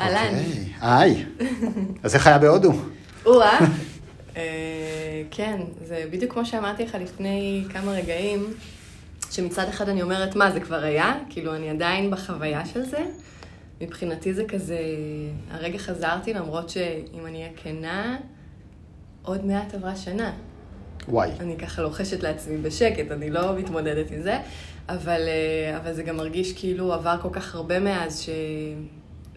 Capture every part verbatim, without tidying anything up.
אהלן. היי. אז איך היה בהודו? אוה. כן, זה בדיוק כמו שאמרתי לך לפני כמה רגעים, שמצד אחד אני אומרת, מה, זה כבר היה? כאילו, אני עדיין בחוויה של זה. מבחינתי זה כזה, הרגע חזרתי, למרות שאם אני אקנה, עוד מעט עברה שנה. וואי. אני ככה לוחשת לעצמי בשקט, אני לא מתמודדת עם זה, אבל, אבל זה גם מרגיש כאילו עבר כל כך הרבה מאז ש...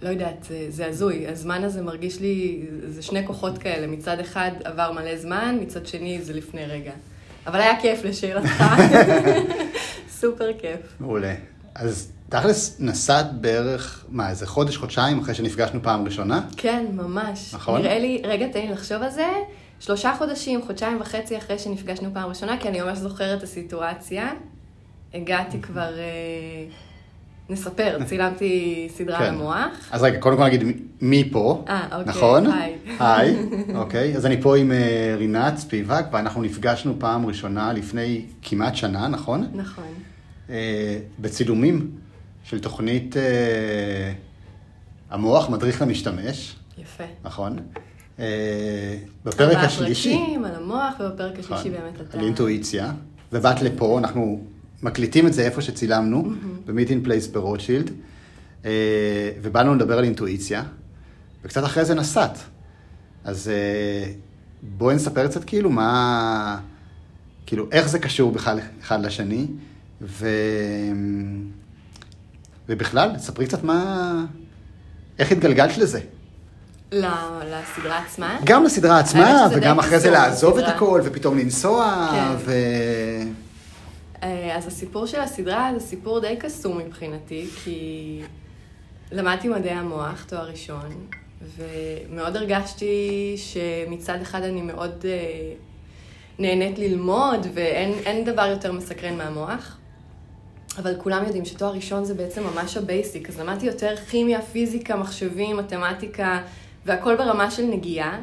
לא יודעת, זה, זה הזוי. הזמן הזה מרגיש לי, זה שני כוחות כאלה. מצד אחד עבר מלא זמן, מצד שני זה לפני רגע. אבל היה כיף לשאלתך. סופר כיף. מעולה. אז תכלס נסעת בערך, מה, איזה חודש, חודשיים אחרי שנפגשנו פעם ראשונה? כן, ממש. נכון? נראה לי, רגע, תן לי לחשוב על זה. שלושה חודשים, חודשיים וחצי אחרי שנפגשנו פעם ראשונה, כי אני ממש זוכרת את הסיטואציה. הגעתי כבר... נספר, צילמתי סדרה על המוח. אז רגע, קודם כל נגיד מי פה, נכון? היי. אוקיי, אז אני פה עם רינת ספיבק, ואנחנו נפגשנו פעם ראשונה לפני כמעט שנה, נכון? נכון. בצילומים של תוכנית המוח מדריך למשתמש. יפה. נכון. בפרק השלישי. בפרקים על המוח ובפרק השלישי באמת אתה... על אינטואיציה. ובאת לפה, אנחנו... מקליטים את זה איפה שצילמנו, במיטין פלייס ברוטשילד, ובאנו לדבר על אינטואיציה, וקצת אחרי זה נסעת. אז בואי נספר קצת כאילו מה, כאילו איך זה קשור בכלל אחד לשני, ו... ובכלל, ספרי קצת מה, איך התגלגלת לזה. לא, לסדרה עצמה. גם לסדרה עצמה, וגם אחרי זה לעזוב את הכל, ופתאום לנסוע, ו... אז הסיפור של הסדרה זה סיפור די קסום מבחינתי, כי למדתי מדעי המוח, תואר ראשון, ומאוד הרגשתי שמצד אחד אני מאוד נהנית ללמוד, ואין דבר יותר מסקרן מהמוח, אבל כולם יודעים שתואר ראשון זה בעצם ממש הבייסיק, אז למדתי יותר כימיה, פיזיקה, מחשבים, מתמטיקה, והכל ברמה של נגיעה,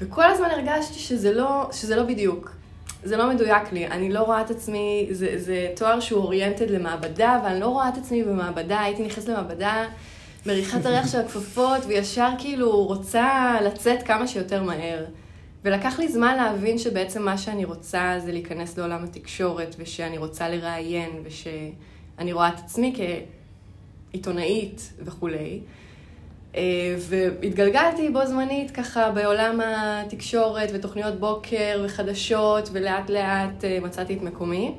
וכל הזמן הרגשתי שזה לא, שזה לא בדיוק. זה לא מדויק לי, אני לא רואה את עצמי, זה, זה תואר שהוא אוריינטד למעבדה, ואני לא רואה את עצמי במעבדה, הייתי נכנס למעבדה, מריחת הריח של הכפפות, וישר כאילו רוצה לצאת כמה שיותר מהר. ולקח לי זמן להבין שבעצם מה שאני רוצה זה להיכנס לעולם התקשורת, ושאני רוצה לראיין, ושאני רואה את עצמי כעיתונאית וכולי. והתגלגלתי בו זמנית ככה בעולם התקשורת ותוכניות בוקר וחדשות, ולאט לאט מצאתי את מקומי.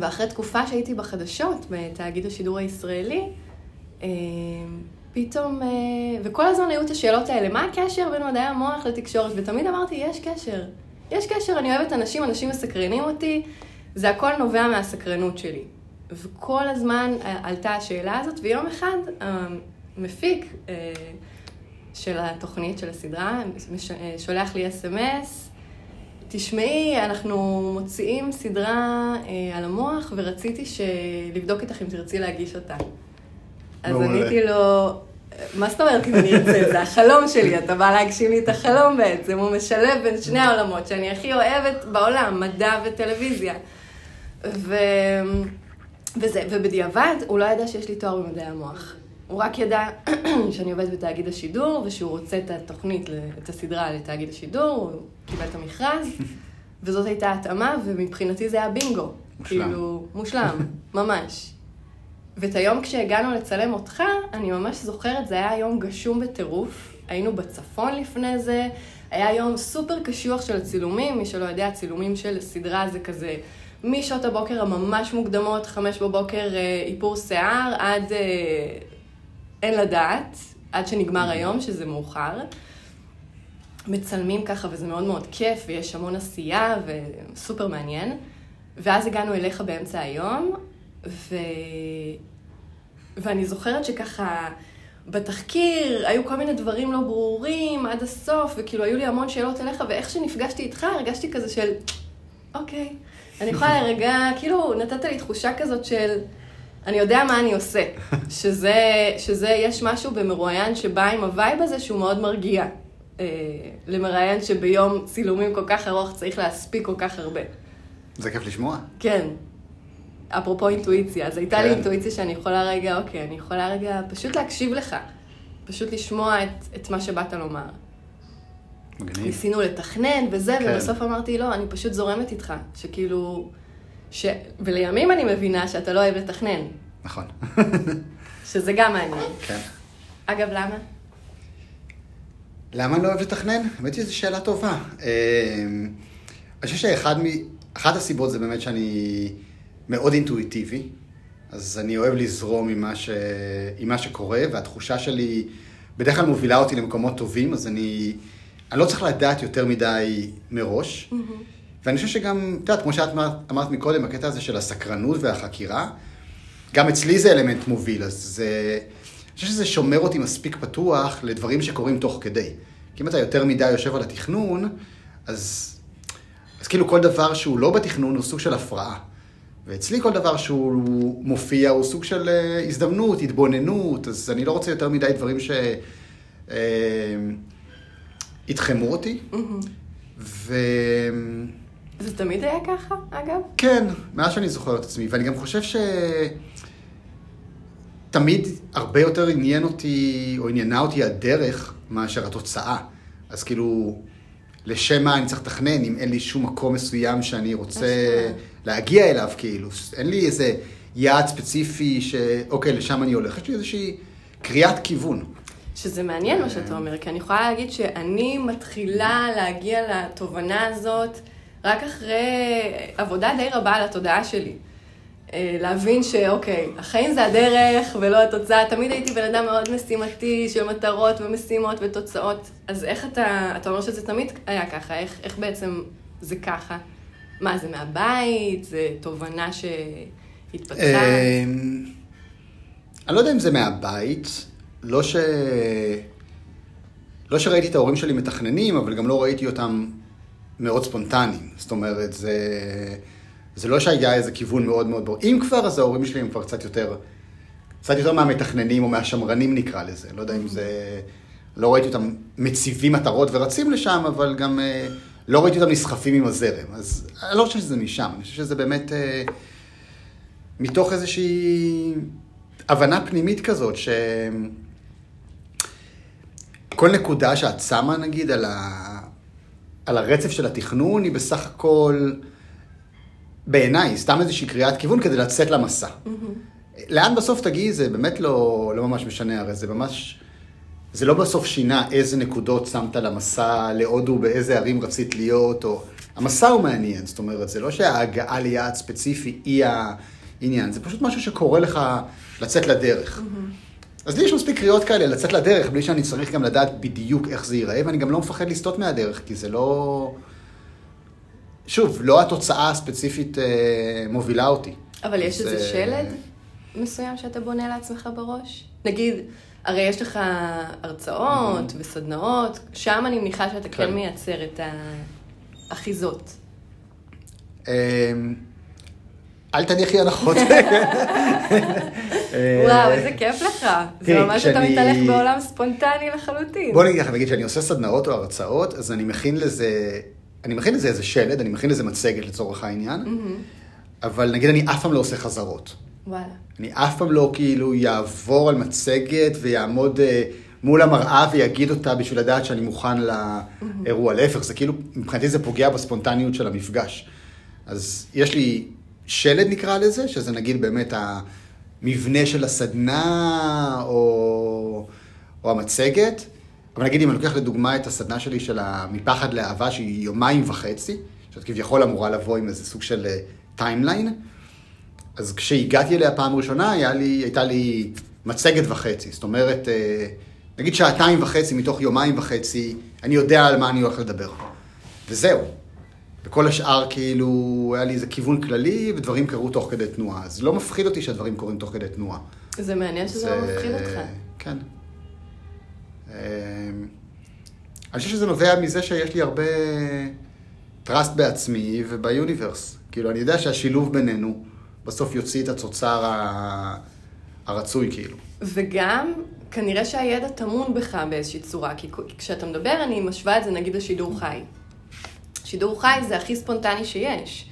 ואחרי תקופה שהייתי בחדשות בתאגיד השידור הישראלי, פתאום, וכל הזמן היו את השאלות האלה, מה הקשר בין מדעי המוח לתקשורת? ותמיד אמרתי, יש קשר. יש קשר, אני אוהבת אנשים, אנשים מסקרנים אותי, זה הכל נובע מהסקרנות שלי. וכל הזמן עלתה השאלה הזאת, ויום אחד... מפיק של התוכנית, של הסדרה, שולח לי אס אם אס, תשמעי, אנחנו מוציאים סדרה על המוח, ורציתי לבדוק איתך אם תרצי להגיש אותה. אז עניתי לו, מה זאת אומרת אם אני ארצה? זה החלום שלי, אתה בא להגשים לי את החלום בעצם, הוא משלב בין שני העולמות, שאני הכי אוהבת בעולם, מדע וטלוויזיה. ובדיעבד, הוא לא ידע שיש לי תואר במדעי המוח. הוא רק ידע שאני עובדת בתאגיד השידור, ושהוא רוצה את התוכנית, את הסדרה לתאגיד השידור, הוא קיבל את המכרז, וזאת הייתה התאמה, ומבחינתי זה היה בינגו. מושלם. כאילו, מושלם, ממש. ואת היום כשהגענו לצלם אותך, אני ממש זוכרת, זה היה יום גשום בטירוף, היינו בצפון לפני זה, היה יום סופר קשוח של הצילומים, מי שלא יודע, הצילומים של סדרה זה כזה... משעות הבוקר הממש מוקדמות, חמש בבוקר איפור שיער, עד... אין לדעת, עד שנגמר היום, שזה מאוחר. מצלמים ככה, וזה מאוד מאוד כיף, ויש המון עשייה, וסופר מעניין. ואז הגענו אליך באמצע היום, ו... ואני זוכרת שככה, בתחקיר, היו כל מיני דברים לא ברורים עד הסוף, וכאילו היו לי המון שאלות אליך, ואיך שנפגשתי איתך, הרגשתי כזה של, אוקיי, אני יכולה לרגע, כאילו, נתת לי תחושה כזאת של... אני יודע מה אני עושה, שזה, שזה יש משהו במרואיין שבא עם הווייב הזה שהוא מאוד מרגיע, אה, למרואיין שביום צילומים כל כך ארוך צריך להספיק כל כך הרבה. זה כיף לשמוע. כן, אפרופו אינטואיציה, אז הייתה לי אינטואיציה שאני יכולה רגע, אוקיי, אני יכולה רגע פשוט להקשיב לך, פשוט לשמוע את, את מה שבאת לומר. מגניב. ניסינו לתכנן וזה, כן. ובסוף אמרתי, לא, אני פשוט זורמת איתך, שכאילו, ש... ולימים אני מבינה שאתה לא אוהב לתכנן. נכון. שזה גם מעניין. כן. אגב, למה? למה אני לא אוהב לתכנן? באמת שזו שאלה טובה. אני חושב שאחד אחת הסיבות זה באמת שאני מאוד אינטואיטיבי, אז אני אוהב לזרום עם מה, ש... עם מה שקורה, והתחושה שלי בדרך כלל מובילה אותי למקומות טובים, אז אני, אני לא צריך לדעת יותר מדי מראש, ואני חושב שגם, תדעת, כמו שאת אמרת מקודם, הקטע הזה של הסקרנות והחקירה, גם אצלי זה אלמנט מוביל, אז זה... אני חושב שזה שומר אותי מספיק פתוח לדברים שקורים תוך כדי. כי אם אתה יותר מדי יושב על התכנון, אז... אז כאילו כל דבר שהוא לא בתכנון הוא סוג של הפרעה. ואצלי כל דבר שהוא מופיע הוא סוג של הזדמנות, התבוננות, אז אני לא רוצה יותר מדי דברים שהתחמו אה, אותי. ו... זה תמיד היה ככה, אגב? כן, מאז שאני זוכר את עצמי, ואני גם חושב ש... תמיד הרבה יותר עניין אותי, או עניינה אותי הדרך מאשר התוצאה. אז כאילו, לשם מה אני צריך לתכנן, אם אין לי שום מקום מסוים שאני רוצה להגיע אליו, כאילו. אין לי איזה יעד ספציפי שאוקיי, לשם אני הולך. יש לי איזושהי קריאת כיוון. שזה מעניין מה שאתה אומר, כי אני יכולה להגיד שאני מתחילה להגיע לתובנה הזאת רק אחרי עבודה די רבה על התודעה שלי. להבין שאוקיי, החיים זה הדרך ולא התוצאה. תמיד הייתי בן אדם מאוד משימתי של מטרות ומשימות ותוצאות. אז איך אתה, אתה אומר שזה תמיד היה ככה? איך, איך בעצם זה ככה? מה, זה מהבית? זה תובנה שהתפתחה? אני לא יודע אם זה מהבית. לא ש... לא שראיתי את ההורים שלי מתכננים, אבל גם לא ראיתי אותם מאוד ספונטניים. זאת אומרת, זה... זה לא שהיה איזה כיוון מאוד מאוד ברור. אם כבר, אז ההורים שלי הם כבר קצת יותר, קצת יותר מהמתכננים או מהשמרנים נקרא לזה. לא יודע אם זה, לא ראיתי אותם מציבים מטרות ורצים לשם, אבל גם לא ראיתי אותם נסחפים עם הזרם. אז אני לא חושב שזה משם, אני חושב שזה באמת מתוך איזושהי הבנה פנימית כזאת, שכל נקודה שאת שמה, נגיד, על ה... על הרצף של התכנון, היא בסך הכל... בעיניי, סתם איזושהי קריאת כיוון כדי לצאת למסע. לאן בסוף תגיעי, זה באמת לא, לא ממש משנה, הרי זה ממש, זה לא בסוף שינה איזה נקודות שמת למסע, להודו, באיזה ערים רצית להיות, או... המסע הוא מעניין, זאת אומרת, זה לא שההגעה ליעד ספציפי היא העניין, זה פשוט משהו שקורה לך לצאת לדרך. אז לי יש מספיק קריאות כאלה, לצאת לדרך, בלי שאני צריך גם לדעת בדיוק איך זה ייראה, ואני גם לא מפחד לסטות מהדרך, כי זה לא... שוב, לא התוצאה הספציפית אה, מובילה אותי. אבל יש איזה שלד מסוים שאתה בונה לעצמך בראש? נגיד, הרי יש לך הרצאות וסדנאות, שם אני מניחה שאתה כן מייצר את האחיזות. אל תניחי הנחות. וואו, איזה כיף לך. זה ממש אתה מתהלך בעולם ספונטני לחלוטין. בוא נגיד לך, נגיד שאני עושה סדנאות או הרצאות, אז אני מכין לזה... אני מכין לזה איזה שלד, אני מכין לזה מצגת לצורך העניין, mm-hmm. אבל נגיד אני אף פעם לא עושה חזרות. וואלה. אני אף פעם לא כאילו יעבור על מצגת ויעמוד אה, מול המראה ויגיד אותה בשביל לדעת שאני מוכן לאירוע. Mm-hmm. להפך, זה כאילו, מבחינתי זה פוגע בספונטניות של המפגש. אז יש לי שלד נקרא לזה, שזה נגיד באמת המבנה של הסדנה או, או המצגת, אבל נגיד, אם אני לוקח לדוגמה את הסדנה שלי של מפחד לאהבה, שהיא יומיים וחצי, שאת כביכול אמורה לבוא עם איזה סוג של טיימליין, אז כשהגעתי אליה פעם ראשונה, היה לי, הייתה לי מצגת וחצי. זאת אומרת, נגיד שעתיים וחצי מתוך יומיים וחצי, אני יודע על מה אני הולך לדבר. וזהו. וכל השאר כאילו, היה לי איזה כיוון כללי, ודברים קרו תוך כדי תנועה. אז לא מפחיד אותי שהדברים קורים תוך כדי תנועה. זה מעניין שזה לא מפחיד אותך. כן. אני חושב שזה נובע מזה שיש לי הרבה טראסט בעצמי וביוניברס. כאילו, אני יודע שהשילוב בינינו בסוף יוציא את התוצר הרצוי, כאילו. וגם, כנראה שהידע טמון בך באיזושהי צורה, כי כשאתה מדבר, אני משווה את זה, נגיד, לשידור חי. שידור חי זה הכי ספונטני שיש.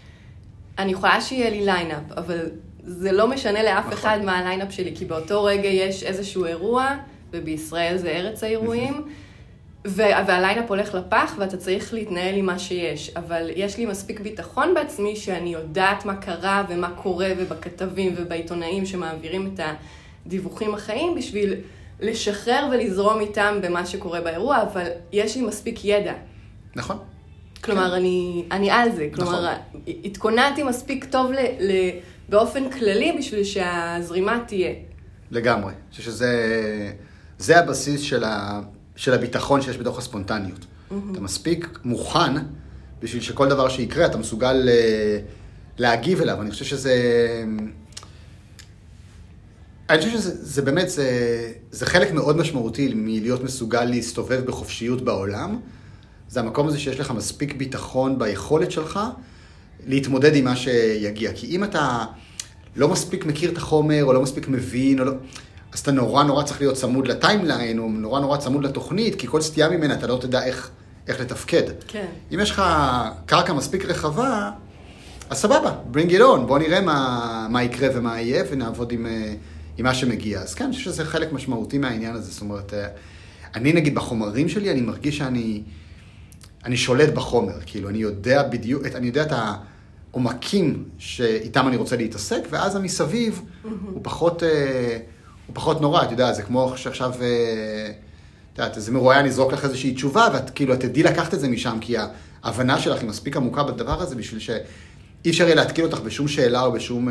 אני יכולה שיהיה לי ליינאפ, אבל זה לא משנה לאף אחד מה הליינאפ שלי, כי באותו רגע יש איזשהו אירוע, ובישראל זה ארץ האירועים, והליינאפ הולך לפח, ואתה צריך להתנהל עם מה שיש. אבל יש לי מספיק ביטחון בעצמי, שאני יודעת מה קרה ומה קורה, ובכתבים ובעיתונאים שמעבירים את הדיווחים החיים, בשביל לשחרר ולזרום איתם במה שקורה באירוע, אבל יש לי מספיק ידע. נכון. כלומר, אני, אני על זה. כלומר, התכוננתי מספיק טוב ל, ל, באופן כללי בשביל שהזרימה תהיה. לגמרי. אני חושב שזה, זה הבסיס של ה, של הביטחון שיש בתוך הספונטניות. אתה מספיק מוכן בשביל שכל דבר שיקרה, אתה מסוגל להגיב אליו. אני חושב שזה, אני חושב שזה, זה באמת, זה, זה חלק מאוד משמעותי מלהיות מסוגל להסתובב בחופשיות בעולם. זה המקום הזה שיש לך מספיק ביטחון ביכולת שלך להתמודד עם מה שיגיע. כי אם אתה לא מספיק מכיר את החומר, או לא מספיק מבין, או לא, אז אתה נורא נורא צריך להיות צמוד לטיימליין, או נורא נורא צמוד לתוכנית, כי כל סטייה ממנה אתה לא תדע איך, איך לתפקד. כן. אם יש לך קרקע מספיק רחבה, אז סבבה, bring it on, בוא נראה מה, מה יקרה ומה יהיה, ונעבוד עם, עם מה שמגיע. אז כן, אני חושב שזה חלק משמעותי מהעניין הזה. זאת אומרת, אני נגיד בחומרים שלי, אני מרגיש שאני אני שולט בחומר, כאילו, אני יודע בדיוק, אני יודע את העומקים שאיתם אני רוצה להתעסק, ואז המסביב הוא פחות, הוא פחות נורא, את יודעת, זה כמו שעכשיו, את יודעת, זה מרואיין נזרוק לך איזושהי תשובה, ואת כאילו, את תדעי לקחת את זה משם, כי ההבנה שלך היא מספיק עמוקה בדבר הזה, בשביל שאי אפשר יהיה להתקיל אותך בשום שאלה או בשום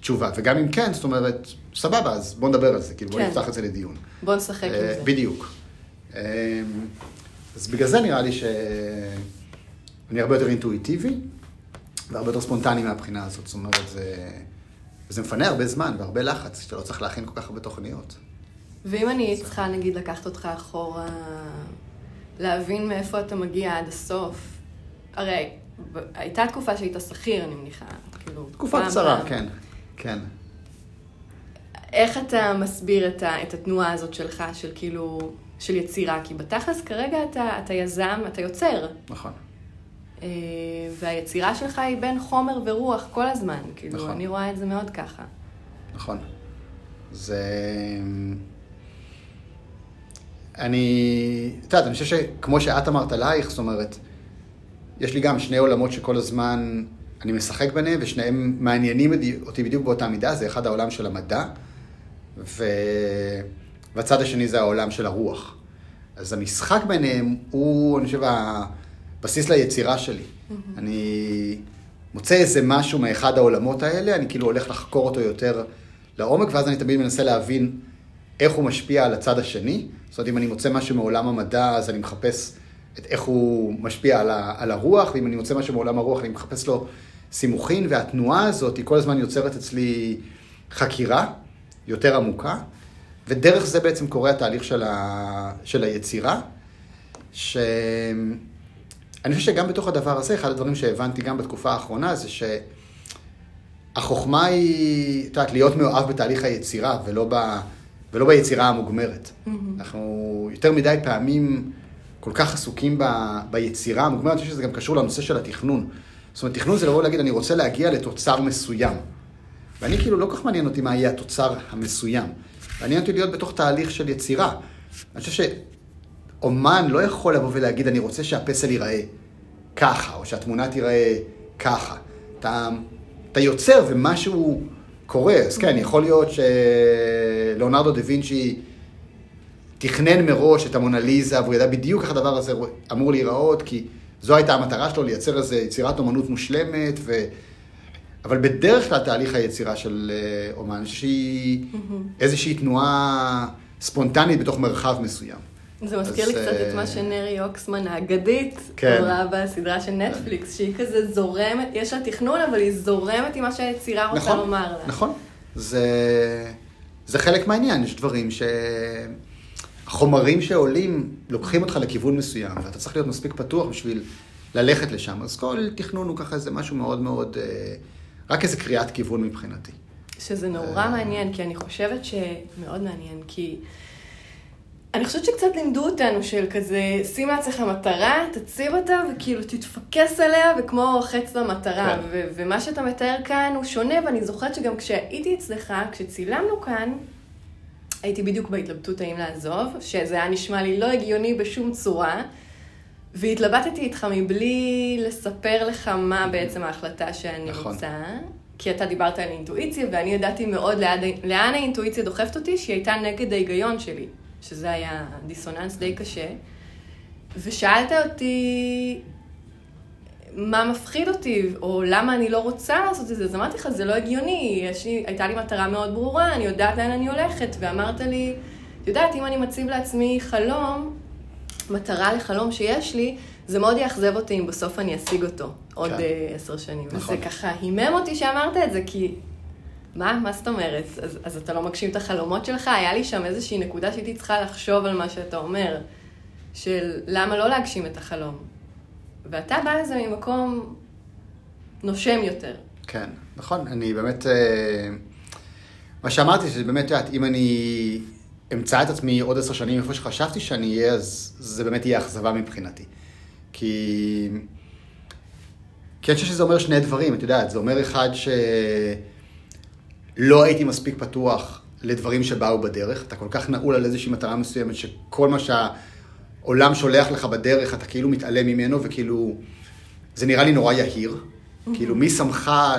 תשובה, וגם אם כן, זאת אומרת, סבבה, אז בוא נדבר על זה, כאילו, בוא נפתח את זה לדיון. בוא נשחק עם זה. בדיוק. אז בגלל זה נראה לי שאני הרבה יותר אינטואיטיבי, והרבה יותר ספונטני מהבחינה הזאת. זאת אומרת, זה, זה מפנה הרבה זמן והרבה לחץ, שאתה לא צריך להכין כל כך הרבה תוכניות. ואם אני זה צריכה, נגיד, לקחת אותך אחורה, להבין מאיפה אתה מגיע עד הסוף, הרי הייתה תקופה שהיית שכיר, אני מניחה. כאילו, תקופה קצרה, כן, כן. איך אתה מסביר את, ה, את התנועה הזאת שלך, של כאילו של יצירה, כי בתכלס כרגע אתה, אתה יזם, אתה יוצר. נכון. והיצירה שלך היא בין חומר ורוח כל הזמן, כאילו, נכון. אני רואה את זה מאוד ככה. נכון. זה אני, אתה יודע, אני חושב שכמו שאת אמרת עלייך, זאת אומרת, יש לי גם שני עולמות שכל הזמן אני משחק ביניהם, ושניהם מעניינים אותי בדיוק באותה מידה, זה אחד העולם של המדע, ו והצד השני זה העולם של הרוח. אז המשחק ביניהם הוא, אני חושב, הבסיס ליצירה שלי. אני מוצא איזה משהו מאחד העולמות האלה, אני כאילו הולך לחקור אותו יותר לעומק, ואז אני תמיד מנסה להבין איך הוא משפיע על הצד השני. זאת אומרת, אם אני מוצא משהו מעולם המדע, אז אני מחפש את איך הוא משפיע על, ה- על הרוח, ואם אני מוצא משהו מעולם הרוח, אני מחפש לו סימוכין, והתנועה הזאת היא כל הזמן יוצרת אצלי חקירה יותר עמוקה, ודרך זה בעצם קורה התהליך של, ה... של היצירה, שאני חושב שגם בתוך הדבר הזה, אחד הדברים שהבנתי גם בתקופה האחרונה, זה שהחוכמה היא, אתה יודעת, להיות מאוהב בתהליך היצירה, ולא, ב... ולא ביצירה המוגמרת. Mm-hmm. אנחנו יותר מדי פעמים כל כך עסוקים ב... ביצירה המוגמרת, אני חושב שזה גם קשור לנושא של התכנון. זאת אומרת, תכנון זה לבוא להגיד, אני רוצה להגיע לתוצר מסוים. ואני כאילו לא כך מעניין אותי מה יהיה התוצר המסוים. מעניין אותי להיות בתוך תהליך של יצירה. אני חושב שאומן לא יכול לבוא ולהגיד, אני רוצה שהפסל ייראה ככה, או שהתמונה תיראה ככה. אתה, אתה יוצר ומשהו קורה. אז כן, יכול להיות שלאונרדו דה וינצ'י תכנן מראש את המונליזה, והוא ידע בדיוק איך הדבר הזה אמור להיראות, כי זו הייתה המטרה שלו, לייצר איזו יצירת אומנות מושלמת, ו אבל בדרך כלל תהליך היצירה של אומן, שהיא איזושהי תנועה ספונטנית בתוך מרחב מסוים. זה מזכיר לי קצת את מה שנרי אוקסמן האגדית, אמרה בסדרה של נטפליקס, שהיא כזה זורמת, יש לה תכנון, אבל היא זורמת עם מה שהיצירה רוצה לומר לה. נכון, זה חלק מהעניין, יש דברים שהחומרים שעולים לוקחים אותך לכיוון מסוים, ואתה צריך להיות מספיק פתוח בשביל ללכת לשם. אז כל תכנון הוא ככה, זה משהו מאוד מאוד רק איזו קריאת כיוון מבחינתי. שזה נורא מעניין, כי אני חושבת שמאוד מעניין, כי אני חושבת שקצת לימדו אותנו של כזה, שים לעצמך מטרה, תציב אותה וכאילו תתפקס עליה וכמו חץ למטרה. כן. ו- ומה שאתה מתאר כאן הוא שונה, ואני זוכרת שגם כשהייתי אצלך, כשצילמנו כאן, הייתי בדיוק בהתלבטות האם לעזוב, שזה היה נשמע לי לא הגיוני בשום צורה, והתלבטתי איתך מבלי לספר לך מה בעצם ההחלטה שאני נכון. רוצה. כי אתה דיברת על אינטואיציה, ואני ידעתי מאוד לאן, לאן האינטואיציה דוחפת אותי, שהיא הייתה נגד ההיגיון שלי. שזה היה דיסוננס די קשה, ושאלת אותי מה מפחיד אותי, או למה אני לא רוצה לעשות את זה, אז אמרתי לך, זה לא הגיוני, יש לי, הייתה לי מטרה מאוד ברורה, אני יודעת לאן אני הולכת, ואמרת לי, את יודעת, אם אני מציב לעצמי חלום, מטרה לחלום שיש לי, זה מאוד יאכזב אותי אם בסוף אני אשיג אותו, כן. עוד עשר uh, שנים, נכון. אז זה ככה הימם אותי שאמרת את זה, כי... מה? מה זאת אומרת? אז, אז אתה לא מגשים את החלומות שלך? היה לי שם איזושהי נקודה שהייתי צריכה לחשוב על מה שאתה אומר, של למה לא להגשים את החלום. ואתה בא לזה ממקום נושם יותר. כן, נכון. אני באמת... מה שאמרתי, שזה באמת, אם אני אמצא את עצמי עוד עשר שנים, איפה שחשבתי שאני אהיה, אז זה באמת יהיה אכזבה מבחינתי. כי... כי אני חושב שזה אומר שני דברים, את יודעת. זה אומר אחד ש... לא הייתי מספיק פתוח לדברים שבאו בדרך, אתה כל כך נעול על איזושהי מטרה מסוימת, שכל מה שהעולם שולח לך בדרך, אתה כאילו מתעלם ממנו, וכאילו, זה נראה לי נורא יהיר. כאילו, מי שמחה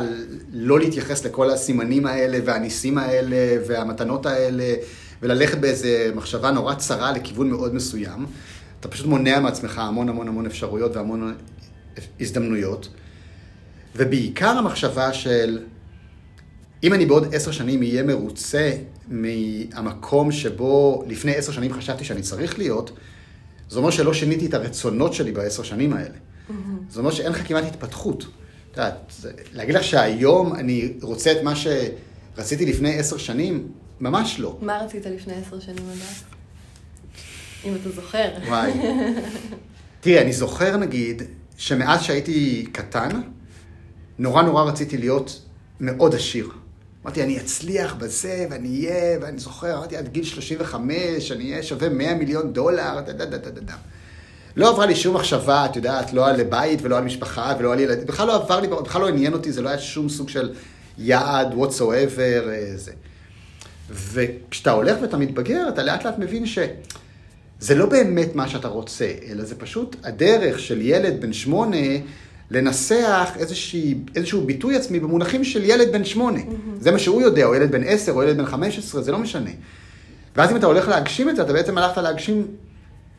לא להתייחס לכל הסימנים האלה, והניסים האלה, והמתנות האלה, וללכת באיזה מחשבה נורא צרה לכיוון מאוד מסוים. אתה פשוט מונע מעצמך המון המון המון אפשרויות, והמון הזדמנויות. ובעיקר המחשבה של... אם אני בעוד עשר שנים יהיה מרוצה מהמקום שבו לפני עשר שנים חשבתי שאני צריך להיות, זה אומר שלא שיניתי את הרצונות שלי בעשר שנים האלה. Mm-hmm. זה אומר שאין לך כמעט התפתחות. את יודעת, להגיד לך שהיום אני רוצה את מה שרציתי לפני עשר שנים? ממש לא. מה רצית לפני עשר שנים עדיין? אם אתה זוכר. וואי. תראה, אני זוכר נגיד שמאז שהייתי קטן, נורא נורא רציתי להיות מאוד עשיר. אמרתי, אני אצליח בזה, ואני אהיה, ואני זוכר, אמרתי, עד גיל שלושים וחמש, אני אהיה שווה מאה מיליון דולר, דה, דה, דה, דה, דה. לא עברה לי שום מחשבה, את יודעת, לא על בית, ולא על משפחה, ולא על ילדים, בכלל לא עבר לי, בכלל לא עניין אותי, זה לא היה שום סוג של יעד, whatsoever, זה. וכשאתה הולך ואתה מתבגר, אתה לאט לאט מבין שזה לא באמת מה שאתה רוצה, אלא זה פשוט הדרך של ילד בן שמונה, לנסח איזשהו ביטוי עצמי במונחים של ילד בן שמונה. זה מה שהוא יודע, או ילד בן עשר, או ילד בן חמש עשרה, זה לא משנה. ואז אם אתה הולך להגשים את זה, אתה בעצם הלכת להגשים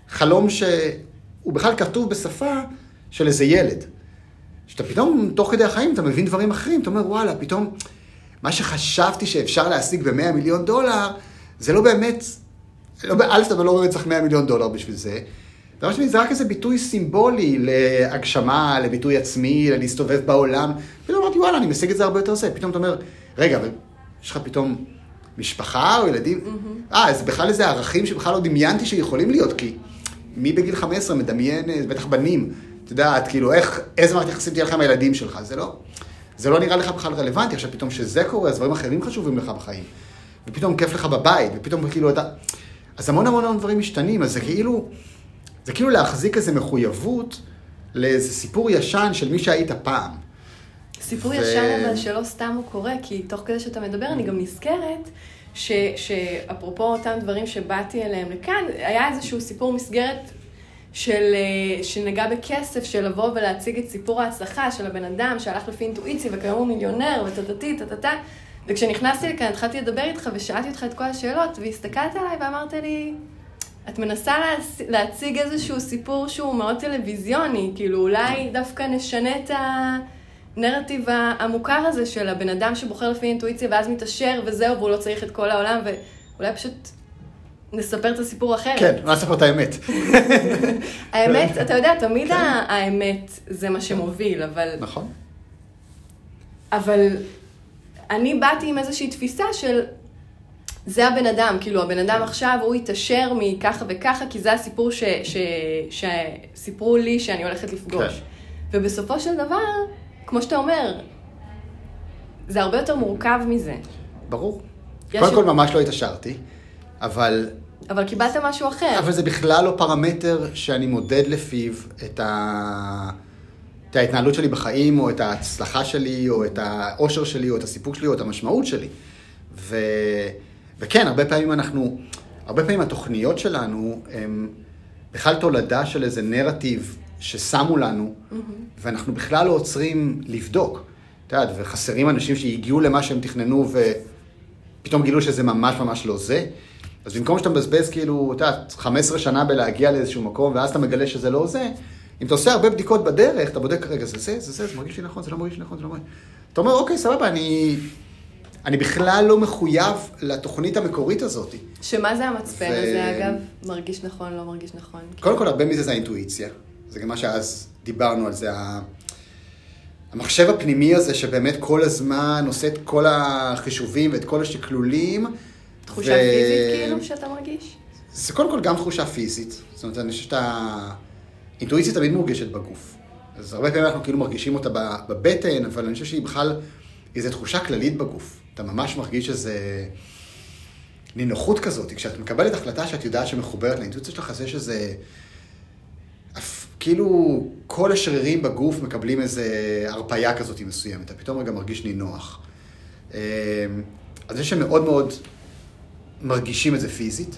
חלום שהוא בכלל כתוב בשפה של איזה ילד. שאתה פתאום, תוך כדי החיים, אתה מבין דברים אחרים, אתה אומר, וואלה, פתאום, מה שחשבתי שאפשר להשיג ב-מאה מיליון דולר, זה לא באמת, לא באלף, אבל לא באמת צריך מאה מיליון דולר בשביל זה. דבר שני, זה רק איזה ביטוי סימבולי להגשמה, לביטוי עצמי, להסתובב בעולם. פתאום אמרתי, וואלה, אני משיג את זה הרבה יותר זה. פתאום אתה אומר, רגע, אבל יש לך פתאום משפחה או ילדים? אה, אז בכלל איזה ערכים שבכלל לא דמיינתי שיכולים להיות, כי מי בגיל חמש עשרה מדמיין, בטח בנים, אתה יודעת, כאילו, איזה מערכת יחסים תהיה לך עם הילדים שלך? זה לא, זה לא נראה לך בכלל רלוונטי. עכשיו פתאום שזה קורה, אז דברים אחרים חשובים לך בחיים. ופתאום כיף לך בבית, ופתאום כאילו, אז המון המון המון דברים משתנים, אז זה כאילו זה כאילו להחזיק איזו מחויבות לאיזה סיפור ישן של מי שהיית פעם. סיפור ו... ישן אבל שלא סתם הוא קורה, כי תוך כדי שאתה מדבר אני גם נזכרת ש... שאפרופו אותם דברים שבאתי אליהם לכאן, היה איזשהו סיפור מסגרת של... שנגע בכסף, של לבוא ולהציג את סיפור ההצלחה של הבן אדם שהלך לפי אינטואיציה וכיום הוא מיליונר וטטטי, טטטה. וכשנכנסתי לכאן התחלתי לדבר איתך ושאלתי אותך את כל השאלות והסתכלת עליי ואמרת לי... את מנסה להציג איזשהו סיפור שהוא מאוד טלוויזיוני, כאילו אולי דווקא נשנה את הנרטיב המוכר הזה של הבן אדם שבוחר לפי אינטואיציה ואז מתאשר וזהו, והוא לא צריך את כל העולם, ואולי פשוט נספר את הסיפור אחרת. כן, נספר את האמת. האמת, אתה יודע, תמיד האמת זה מה שמוביל, אבל... נכון. אבל אני באתי עם איזושהי תפיסה של... זה הבן אדם, כאילו הבן אדם עכשיו הוא יתאשר מככה וככה, כי זה הסיפור ש, ש, ש, שסיפרו לי שאני הולכת לפגוש. כן. ובסופו של דבר, כמו שאתה אומר, זה הרבה יותר מורכב מזה. ברור. קודם כל ממש לא התאשרתי, אבל... אבל קיבלת משהו אחר. אבל זה בכלל לא פרמטר שאני מודד לפיו את ה... את ההתנהלות שלי בחיים, או את ההצלחה שלי, או את האושר שלי, או את הסיפוק שלי, או את המשמעות שלי. ו... וכן, הרבה פעמים אנחנו... הרבה פעמים התוכניות שלנו הם בכלל תולדה של איזה נרטיב ששמו לנו, mm-hmm. ואנחנו בכלל לא עוצרים לבדוק. אתה יודע, וחסרים אנשים שהגיעו למה שהם תכננו, ופתאום גילו שזה ממש ממש לא זה. אז במקום שאתה מבזבז כאילו, אתה יודע, חמש עשרה שנה בלהגיע לאיזשהו מקום, ואז אתה מגלה שזה לא זה, אם אתה עושה הרבה בדיקות בדרך, אתה בודק, רגע, זה זה, זה זה, זה מרגיש לי נכון, זה לא מרגיש לי נכון, זה לא מרגיש לי נכון. אתה אומר, אוקיי, סבבה, אני... אני בכלל לא מחויב לתוכנית המקורית הזאת. שמה זה המצפן הזה, אגב? מרגיש נכון, לא מרגיש נכון? קודם כל, הרבה מזה זה האינטואיציה. זה גם מה שאז דיברנו על זה. המחשב הפנימי הזה שבאמת כל הזמן עושה את כל החישובים ואת כל השקלולים. תחושה פיזית כאילו שאתה מרגיש? זה קודם כל גם תחושה פיזית. זאת אומרת, אני חושב שאתה... אינטואיציה תמיד מורגשת בגוף. אז הרבה פעמים אנחנו כאילו מרגישים אותה בבטן, אבל אני חושב שהיא בכלל איזו תחושה כללית בגוף. אתה ממש מרגיש שזה נינוחות כזאת. כשאת מקבלת החלטה שאת יודעת שמחוברת לאינטואיציה שלך, זה שזה... כאילו כל השרירים בגוף מקבלים איזו הרפאיה כזאת מסוימת. אתה פתאום רגע מרגיש נינוח. אז זה שמאוד מאוד מרגישים את זה פיזית.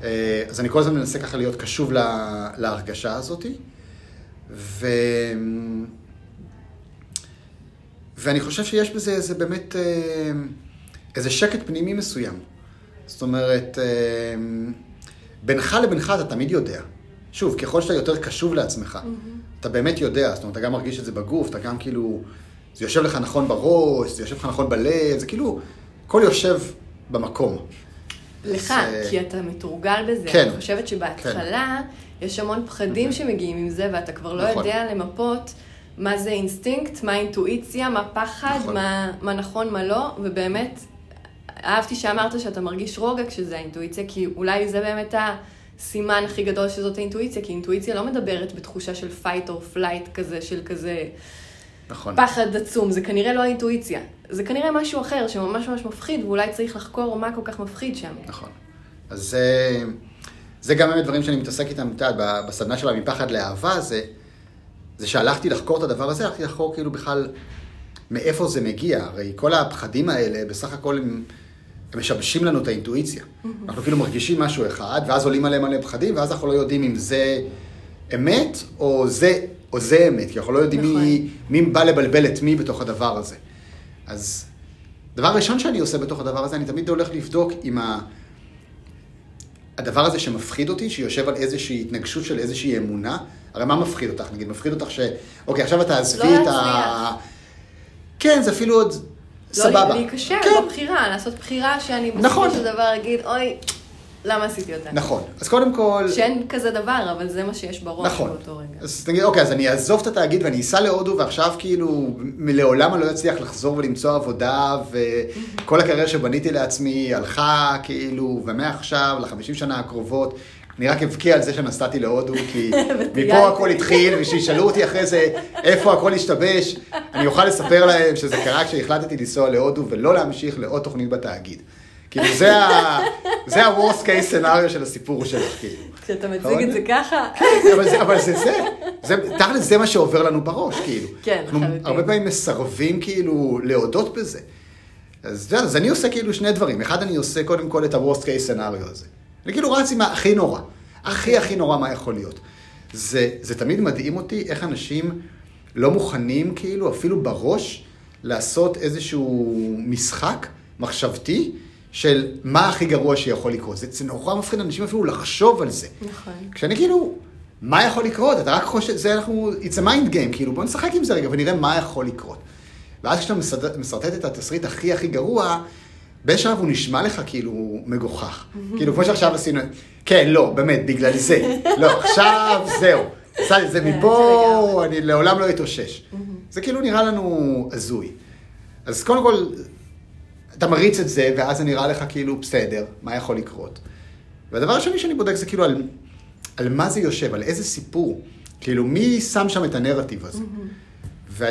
אז אני כל הזמן מנסה ככה להיות קשוב לה, להרגשה הזאת. ו... ואני חושב שיש בזה איזה באמת, איזה שקט פנימי מסוים. זאת אומרת, בינך לבינך אתה תמיד יודע. שוב, ככל שאתה יותר קשוב לעצמך, mm-hmm. אתה באמת יודע, זאת אומרת, אתה גם מרגיש את זה בגוף, אתה גם כאילו, זה יושב לך נכון בראש, זה יושב לך נכון בלב, זה כאילו, הכל יושב במקום. לך, זה... כי אתה מתורגל בזה. כן. אני חושבת שבהתחלה כן. יש המון פחדים mm-hmm. שמגיעים עם זה, ואתה כבר לא נכון. יודע למפות מה זה אינסטינקט, מה האינטואיציה, מה פחד, נכון. מה, מה נכון, מה לא, ובאמת, אהבתי שאמרת שאתה מרגיש רוגע כשזה האינטואיציה, כי אולי זה באמת הסימן הכי גדול שזאת האינטואיציה, כי אינטואיציה לא מדברת בתחושה של fight or flight כזה, של כזה נכון. פחד עצום, זה כנראה לא האינטואיציה. זה כנראה משהו אחר שממש ממש מפחיד, ואולי צריך לחקור מה כל כך מפחיד שם. נכון. אז זה, זה גם באמת דברים שאני מתעסק איתם בסדנה שלה, מפחד לאהבה, זה, זה שהלכתי לחקור את הדבר הזה, הלכתי לחקור כאילו בכלל מאיפה זה מגיע. הרי כל הפחדים האלה בסך הכל הם, הם משבשים לנו את האינטואיציה. אנחנו כאילו מרגישים משהו אחד, ואז עולים עליהם עליהם פחדים, ואז אנחנו לא יודעים אם זה אמת או זה, או זה אמת, כי אנחנו לא יודעים נכון. מי, מי בא לבלבל את מי בתוך הדבר הזה. אז דבר ראשון שאני עושה בתוך הדבר הזה, אני תמיד הולך לבדוק אם ה... הדבר הזה שמפחיד אותי, שיושב על איזושהי התנגשות של איזושהי אמונה, הרי מה מפחיד אותך? נגיד, מפחיד אותך ש... אוקיי, עכשיו אתה עזבי לא את להצליח. ה... כן, זה אפילו עוד לא סבבה. לא להיקשר, כן. בבחירה, לעשות בחירה שאני נכון. בסופו של דבר אגיד, אוי, למה עשיתי אותה? נכון, אז קודם כל... שאין כזה דבר, אבל זה מה שיש בראש נכון. באותו רגע. אז נגיד, אוקיי, אז אני אעזוב את התאגיד ואני אסע להודו, ועכשיו כאילו לעולם אני לא אצליח לחזור ולמצוא עבודה, וכל הקריירה שבניתי לעצמי הלכה כאילו, ומעכשיו, לחמישים שנה הקרובות, אני רק אבקיע על זה שנסעתי להודו, כי מפה הכל התחיל, ושישאלו אותי אחרי זה איפה הכל השתבש, אני אוכל לספר להם שזה קרה כשהחלטתי לנסוע להודו, ולא להמשיך לעוד תוכנית בתאגיד. כאילו, זה ה-worst case scenario של הסיפור שלך, כאילו. כשאתה מציג את זה ככה. כן, אבל זה זה. תכל'ס זה מה שעובר לנו בראש, כאילו. כן, חלוטין. אנחנו הרבה פעמים מסרבים, כאילו, להודות בזה. אז אני עושה כאילו שני דברים. אחד, אני עושה קודם כל את ה-worst case scenario הזה. אני כאילו רץ עם הכי נורא. הכי הכי נורא מה יכול להיות. זה תמיד מדהים אותי איך אנשים לא מוכנים, כאילו, אפילו בראש, לעשות איזשהו משחק מחשבתי, של מה הכי גרוע שיכול לקרות. זה, זה נורא מפחיד אנשים אפילו לחשוב על זה. נכון. כשאני כאילו, מה יכול לקרות? אתה רק חושב, זה אנחנו, it's a mind game, כאילו, בוא נשחק עם זה רגע ונראה מה יכול לקרות. ואז כשאתה מסרטט, מסרטט את התסריט הכי הכי גרוע, בשלב הוא נשמע לך כאילו מגוחך. כאילו, כמו שעכשיו עשינו, כן, לא, באמת, בגלל זה. לא, עכשיו, זהו. זה מפה, אני לעולם לא אתאושש. זה כאילו נראה לנו הזוי. אז קודם כל, אתה מריץ את זה, ואז זה נראה לך כאילו בסדר, מה יכול לקרות. והדבר השני שאני בודק זה כאילו על, על מה זה יושב, על איזה סיפור. כאילו, מי שם שם את הנרטיב הזה. Mm-hmm.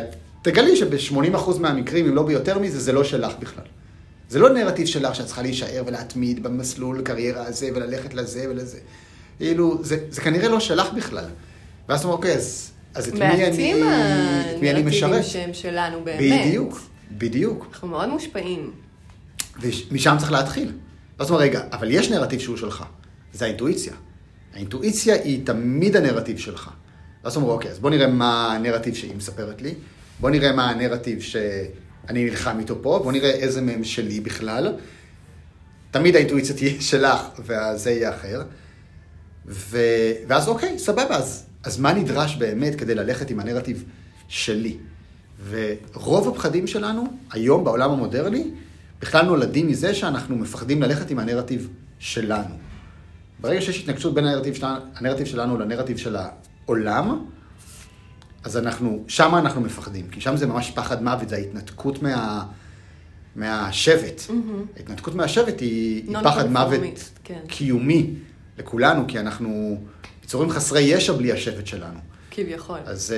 ותגלי שב-שמונים אחוז מהמקרים, אם לא ביותר מזה, זה לא שלך בכלל. זה לא נרטיב שלך שאת צריכה להישאר ולהתמיד במסלול קריירה הזה וללכת לזה ולזה. אילו, זה, זה כנראה לא שלך בכלל. ואז אתה אומר, אוקיי, אז, אז את מי אני, את מי אני משרת? מעטים הנרטיבים שהם שלנו באמת. בדיוק, בדיוק. אנחנו מאוד מושפעים. ומשם צריך להתחיל. ואז אתה אומר, רגע, אבל יש נרטיב שהוא שלך. זה האינטואיציה. האינטואיציה היא תמיד הנרטיב שלך. ואז אתה אומר, אוקיי, אז בוא נראה מה הנרטיב שהיא מספרת לי. בוא נראה מה הנרטיב שאני נלחם איתו פה. בוא נראה איזה מהם שלי בכלל. תמיד האינטואיציה תהיה שלך, וזה יהיה אחר. ו... ואז אוקיי, סבבה, אז, אז מה נדרש באמת כדי ללכת עם הנרטיב שלי? ורוב הפחדים שלנו, היום בעולם המודרני, בכלל נולדים מזה שאנחנו מפחדים ללכת עם הנרטיב שלנו. ברגע שיש התנגשות בין הנרטיב שלנו, הנרטיב שלנו לנרטיב של העולם, אז אנחנו, שמה אנחנו מפחדים, כי שם זה ממש פחד מוות, זה ההתנתקות מה... מהשבט. Mm-hmm. ההתנתקות מהשבט היא, היא פחד מוות כן. קיומי. לכולנו, כי אנחנו יצורים חסרי ישע בלי השבט שלנו. כביכול. אז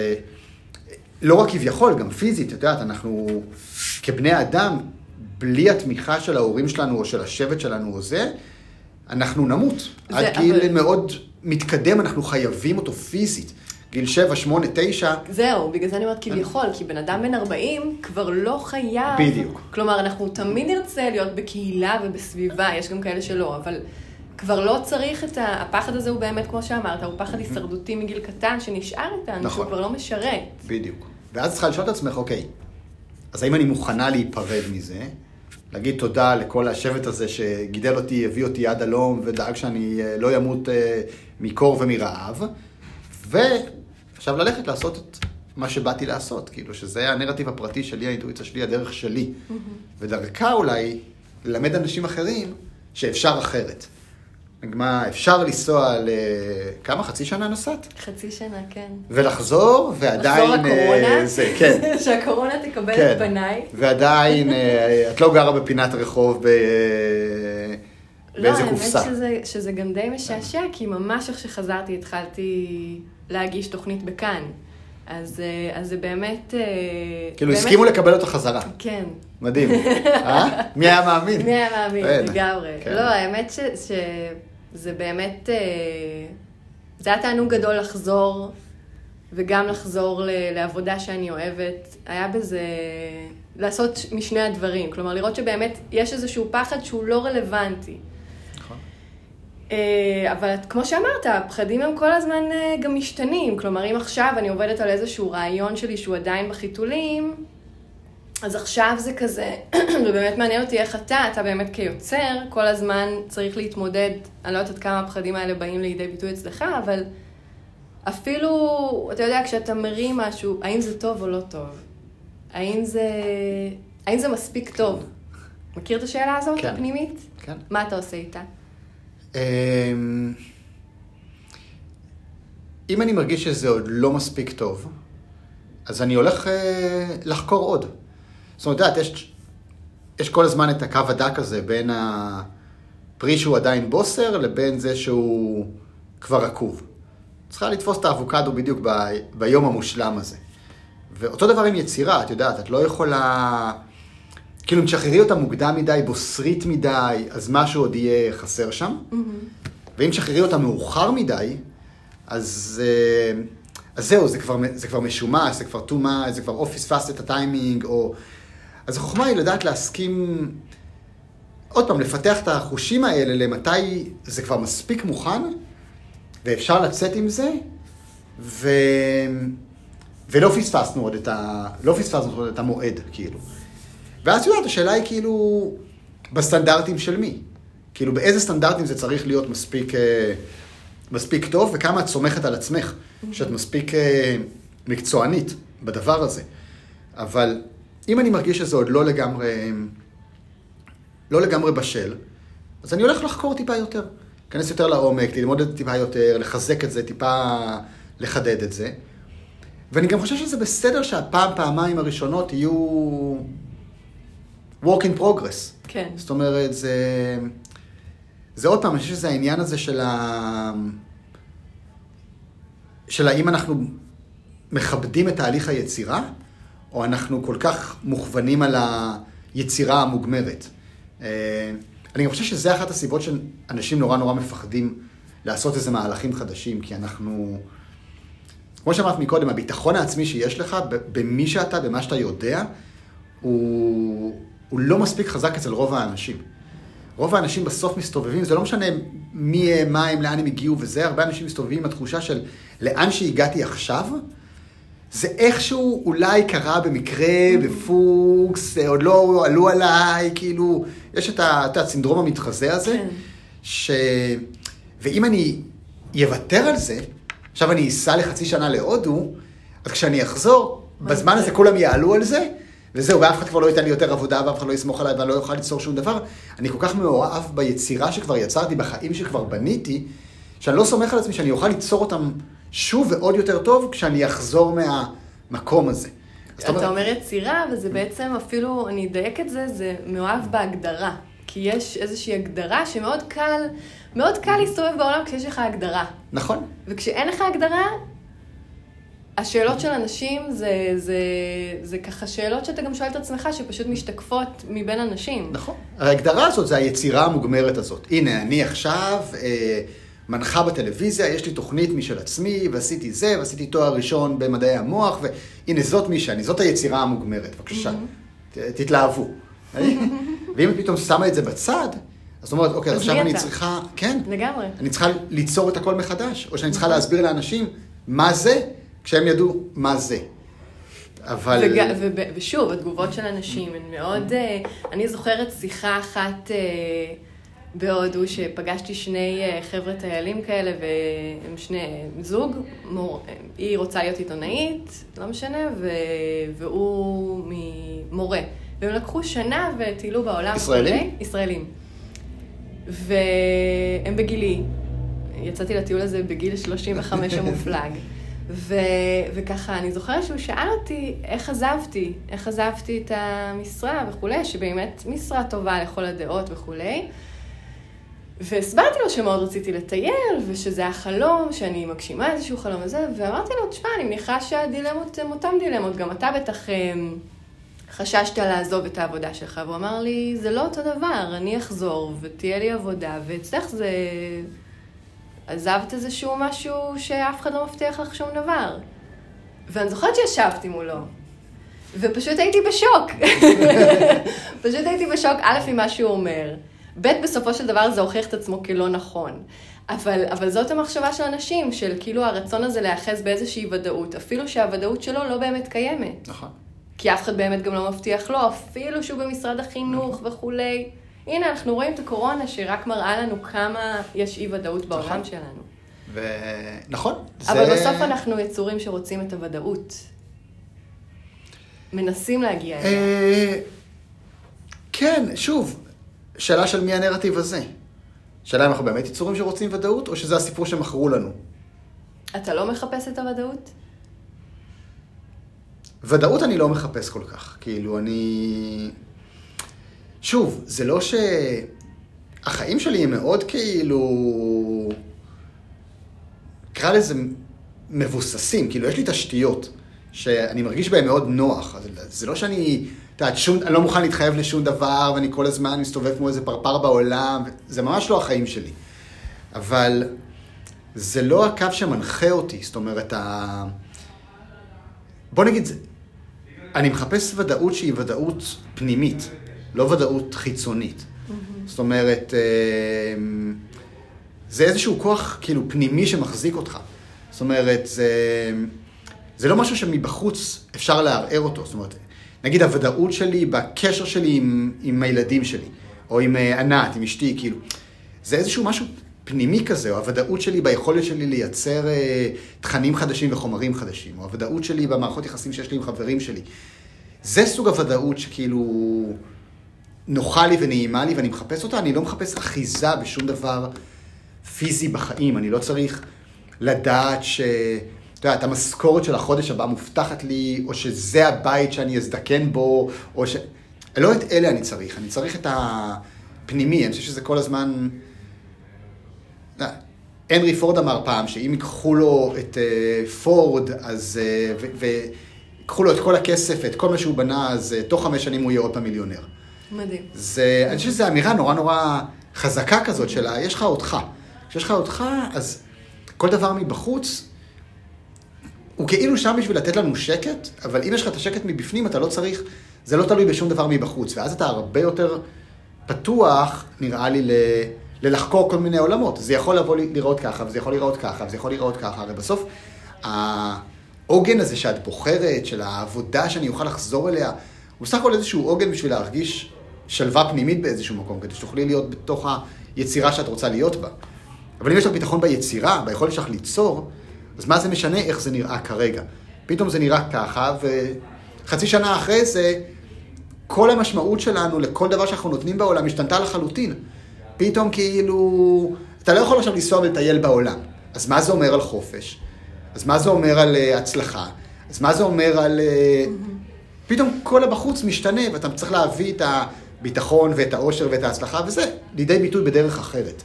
לא רק כביכול, גם פיזית, יודעת, אנחנו כבני אדם, בלי התמיכה של ההורים שלנו או של השבט שלנו או זה, אנחנו נמות. עד גיל אבל... מאוד מתקדם, אנחנו חייבים אותו פיזית. גיל שבע, שמונה, תשע. זהו, בגלל זה אני אומרת כביכול, כי בן אדם בן ארבעים כבר לא חייב. בדיוק. כלומר, אנחנו תמיד נרצה להיות בקהילה ובסביבה, יש גם כאלה שלא, אבל... כבר לא צריך את ה... הפחד הזה הוא באמת, כמו שאמרת, הוא פחד הישרדותי מגיל קטן שנשאר איתנו, נכון. שהוא כבר לא משרת. בדיוק. ואז צריכה לשאול את עצמך, אוקיי, אז האם אני מוכנה להיפרד מזה, להגיד תודה לכל השבט הזה שגידל אותי, הביא אותי עד הלום, ודאג שאני לא ימות אה, מקור ומרעב, ועכשיו ללכת לעשות את מה שבאתי לעשות, כאילו, שזה הנרטיב הפרטי שלי, האינטואיציה שלי, הדרך שלי, ודרכה אולי ללמד אנשים אחרים שאפשר אחרת. מה, אפשר לנסוע לכמה? חצי שנה נוסעת? חצי שנה, כן. ולחזור, ועדיין... לחזור לקורונה, זה, כן. שהקורונה תקבל כן. את פניי. ועדיין, את לא גרה בפינת רחוב ב... לא, באיזה קופסה. לא, האמת שזה, שזה גם די משעשע, כי ממש איך שחזרתי, התחלתי להגיש תוכנית בכאן. אז, אז זה באמת... כאילו, באמת... הסכימו לקבל אותה חזרה. כן. מדהים. אה? מי היה מאמין? מי היה מאמין, לגמרי. כן. לא, האמת ש... שזה באמת... זה היה תענוג גדול לחזור, וגם לחזור ל... לעבודה שאני אוהבת. היה בזה... לעשות משני הדברים. כלומר, לראות שבאמת יש איזשהו פחד שהוא לא רלוונטי. אבל כמו שאמרת, הפחדים הם כל הזמן גם משתנים. כלומר, אם עכשיו אני עובדת על איזשהו רעיון שלי שהוא עדיין בחיתולים, אז עכשיו זה כזה, ובאמת מעניין אותי איך אתה, אתה באמת כיוצר, כל הזמן צריך להתמודד, אני לא יודעת כמה הפחדים האלה באים לידי ביטוי אצלך, אבל אפילו, אתה יודע, כשאתה מרים משהו, האם זה טוב או לא טוב? האם זה, האם זה מספיק טוב? מכיר את השאלה הזאת, הפנימית? כן. מה אתה עושה איתה? אם אני מרגיש שזה עוד לא מספיק טוב, אז אני הולך לחקור עוד. זאת אומרת, יש, יש כל הזמן את הקו הדק הזה בין הפרי שהוא עדיין בוסר לבין זה שהוא כבר עקוב. צריכה לתפוס את האבוקדו בדיוק ב, ביום המושלם הזה. ואותו דבר עם יצירה, את יודעת, את לא יכולה... כאילו, אם תשחררי אותה מוקדם מדי, בוסרית מדי, אז משהו עוד יהיה חסר שם. Mm-hmm. ואם תשחררי אותה מאוחר מדי, אז, אז זהו, זה כבר, זה כבר משומע, זה כבר תומה, זה כבר או פספסת את הטיימינג, או... אז החוכמה היא לדעת להסכים, עוד פעם, לפתח את החושים האלה, למתי זה כבר מספיק מוכן, ואפשר לצאת עם זה, ו... ולא פספסנו עוד את, ה... לא פספסנו עוד את המועד, כאילו. ואז יודעת, השאלה היא כאילו, בסטנדרטים של מי? כאילו, באיזה סטנדרטים זה צריך להיות מספיק, מספיק טוב, וכמה את סומכת על עצמך, שאת מספיק מקצוענית בדבר הזה. אבל אם אני מרגיש שזה עוד לא לגמרי, לא לגמרי בשל, אז אני הולך לחקור טיפה יותר. להיכנס יותר לעומק, ללמוד את זה טיפה יותר, לחזק את זה, טיפה לחדד את זה. ואני גם חושב שזה בסדר שהפעם, פעמיים הראשונות יהיו... work in progress. כן. זאת אומרת, זה... זה עוד פעם, אני חושב שזה העניין הזה של ה... של האם אנחנו מכבדים את תהליך היצירה, או אנחנו כל כך מוכוונים על היצירה המוגמרת. אני חושב שזה אחת הסיבות שאנשים נורא נורא מפחדים לעשות איזה מהלכים חדשים, כי אנחנו, כמו שאמרת מקודם, הביטחון העצמי שיש לך, במי שאתה, במה שאתה יודע, הוא, הוא לא מספיק חזק אצל רוב האנשים. רוב האנשים בסוף מסתובבים, זה לא משנה מי הם, מה הם, לאן הם הגיעו וזה, הרבה אנשים מסתובבים עם התחושה של לאן שהגעתי עכשיו, זה איכשהו אולי קרה במקרה, בפוקס, עוד לא עלו עליי, כאילו, יש את, ה, את הסינדרום המתחזה הזה, ש... ואם אני יוותר על זה, עכשיו אני אסע לחצי שנה להודו, אז כשאני אחזור, בזמן הזה כולם יעלו על זה, וזהו, ואף אחד כבר לא ייתן לי יותר עבודה, ואף אחד לא יסמוך עליי, ואני לא יוכל ליצור שום דבר. אני כל כך מאוהב ביצירה שכבר יצרתי, בחיים שכבר בניתי, שאני לא סומך על עצמי שאני אוכל ליצור אותם שוב ועוד יותר טוב, כשאני אחזור מהמקום הזה. אתה אומר יצירה, וזה בעצם אפילו, אני אדייק את זה, זה מאוהב בהגדרה. כי יש איזושהי הגדרה שמאוד קל, מאוד קל להסתובב בעולם כשיש לך הגדרה. נכון. וכשאין לך הגדרה, השאלות של אנשים זה, זה, זה ככה שאלות שאתה גם שואל את עצמך, שפשוט משתקפות מבין אנשים. נכון. ההגדרה הזאת זה היצירה המוגמרת הזאת. הנה, אני עכשיו אה, מנחה בטלוויזיה, יש לי תוכנית משל עצמי, ועשיתי זה, ועשיתי תואר ראשון במדעי המוח, והנה זאת מי שאני, זאת היצירה המוגמרת. בבקשה, mm-hmm. ת, תתלהבו. ואם את פתאום שמה את זה בצד, אז זאת אומרת, אוקיי, אז עכשיו אני אתה. צריכה, כן, לגמרי. אני צריכה ליצור את הכל מחדש, או שאני צריכה להסביר לאנשים מה זה, כשהם ידעו מה זה. אבל... וג... ו... ו... ושוב, התגובות של אנשים הן מאוד... Uh, אני זוכרת שיחה אחת uh, בהודו, שפגשתי שני uh, חבר'ה טיילים כאלה, והם שני uh, זוג, מור... היא רוצה להיות עיתונאית, לא משנה, ו... והוא ממורה. והם לקחו שנה וטיילו בעולם. ישראלים? ישראלים. והם בגילי. יצאתי לטיול הזה בגיל שלושים וחמש המופלג. ו... וככה, אני זוכרת שהוא שאל אותי איך עזבתי, איך עזבתי את המשרה וכולי, שבאמת משרה טובה לכל הדעות וכולי. והסברתי לו שמאוד רציתי לטייל, ושזה היה חלום, שאני מגשימה איזשהו חלום הזה, ואמרתי לו, תשמע, אני מניחה שהדילמות הם אותם דילמות, גם אתה בטח... חששת לעזוב את העבודה שלך, והוא אמר לי, זה לא אותו דבר, אני אחזור ותהיה לי עבודה, ואצלך זה... עזבת איזשהו משהו שאף אחד לא מבטיח לך שום דבר. ואני זוכרת שישבתי מולו, ופשוט הייתי בשוק. פשוט הייתי בשוק, א', ממה שהוא אומר. ב', בסופו של דבר זה הוכיח את עצמו כלא נכון. אבל, אבל זאת המחשבה של אנשים, של כאילו הרצון הזה להיאחז באיזושהי ודאות, אפילו שהוודאות שלו לא באמת קיימת. נכון. כי אף אחד באמת גם לא מבטיח לו, אפילו שהוא במשרד החינוך וכולי. הנה, אנחנו רואים את הקורונה שרק מראה לנו כמה יש אי ודאות בעולם שלנו. ו... נכון. אבל זה... בסוף אנחנו יצורים שרוצים את הוודאות. מנסים להגיע אליה. אה... כן, שוב, שאלה של מי הנרטיב הזה. שאלה אם אנחנו באמת יצורים שרוצים ודאות, או שזה הסיפור שמכרו לנו? אתה לא מחפש את הוודאות? ודאות אני לא מחפש כל כך, כאילו אני... שוב, זה לא ש... החיים שלי הם מאוד כאילו... קרא לזה מבוססים, כאילו יש לי תשתיות שאני מרגיש בהם מאוד נוח, זה לא שאני... תעד, שום... אני לא מוכן להתחייב לשום דבר ואני כל הזמן מסתובב כמו איזה פרפר בעולם, זה ממש לא החיים שלי. אבל זה לא הקו שמנחה אותי, זאת אומרת ה... בוא נגיד, אני מחפש ודאות שהיא ודאות פנימית, לא ודאות חיצונית. זאת אומרת, זה איזשהו כוח כאילו פנימי שמחזיק אותך. זאת אומרת, זה לא משהו שמבחוץ אפשר לערער אותו. זאת אומרת, נגיד הוודאות שלי בקשר שלי עם הילדים שלי, או עם ענת, עם אשתי, כאילו. זה איזשהו משהו פנימי כזה, או הוודאות שלי ביכולת שלי לייצר אה, תכנים חדשים וחומרים חדשים, או הוודאות שלי במערכות יחסים שיש לי עם חברים שלי. זה סוג הוודאות שכאילו נוחה לי ונעימה לי ואני מחפש אותה, אני לא מחפש אחיזה בשום דבר פיזי בחיים, אני לא צריך לדעת ש... אתה יודע, את המשכורת של החודש הבא מובטחת לי, או שזה הבית שאני אזדקן בו, או ש... לא את אלה אני צריך, אני צריך את הפנימי, אני חושב שזה כל הזמן... הנרי פורד אמר פעם שאם ייקחו לו את פורד, אז, ויקחו לו את כל הכסף, את כל מה שהוא בנה, אז תוך חמש שנים הוא יהיה עוד פעם מיליונר. מדהים. זה, אני חושב שזו אמירה נורא נורא חזקה כזאת שלה, יש לך אותך. כשיש לך אותך, אז כל דבר מבחוץ, הוא כאילו שם בשביל לתת לנו שקט, אבל אם יש לך את השקט מבפנים, אתה לא צריך, זה לא תלוי בשום דבר מבחוץ, ואז אתה הרבה יותר פתוח, נראה לי, ל... ללחקור כל מיני עולמות. זה יכול לבוא לראות ככה, וזה יכול לראות ככה, וזה יכול לראות ככה, הרי בסוף, העוגן הזה שאת בוחרת, של העבודה שאני אוכל לחזור אליה, הוא סך הכל איזשהו עוגן בשביל להרגיש שלווה פנימית באיזשהו מקום, כדי שתוכלי להיות בתוך היצירה שאת רוצה להיות בה. אבל אם יש לך ביטחון ביצירה, ביכולת שלך ליצור, אז מה זה משנה איך זה נראה כרגע? פתאום זה נראה ככה, וחצי שנה אחרי זה, כל המשמעות שלנו לכל דבר שאנחנו נותנים בעולם השתנתה לחלוטין. פתאום כאילו, אתה לא יכול עכשיו לנסוע ולטייל בעולם. אז מה זה אומר על חופש? אז מה זה אומר על הצלחה? אז מה זה אומר על... פתאום כל הבחוץ משתנה, ואתה צריך להביא את הביטחון ואת האושר ואת ההצלחה, וזה לידי ביטוי בדרך אחרת.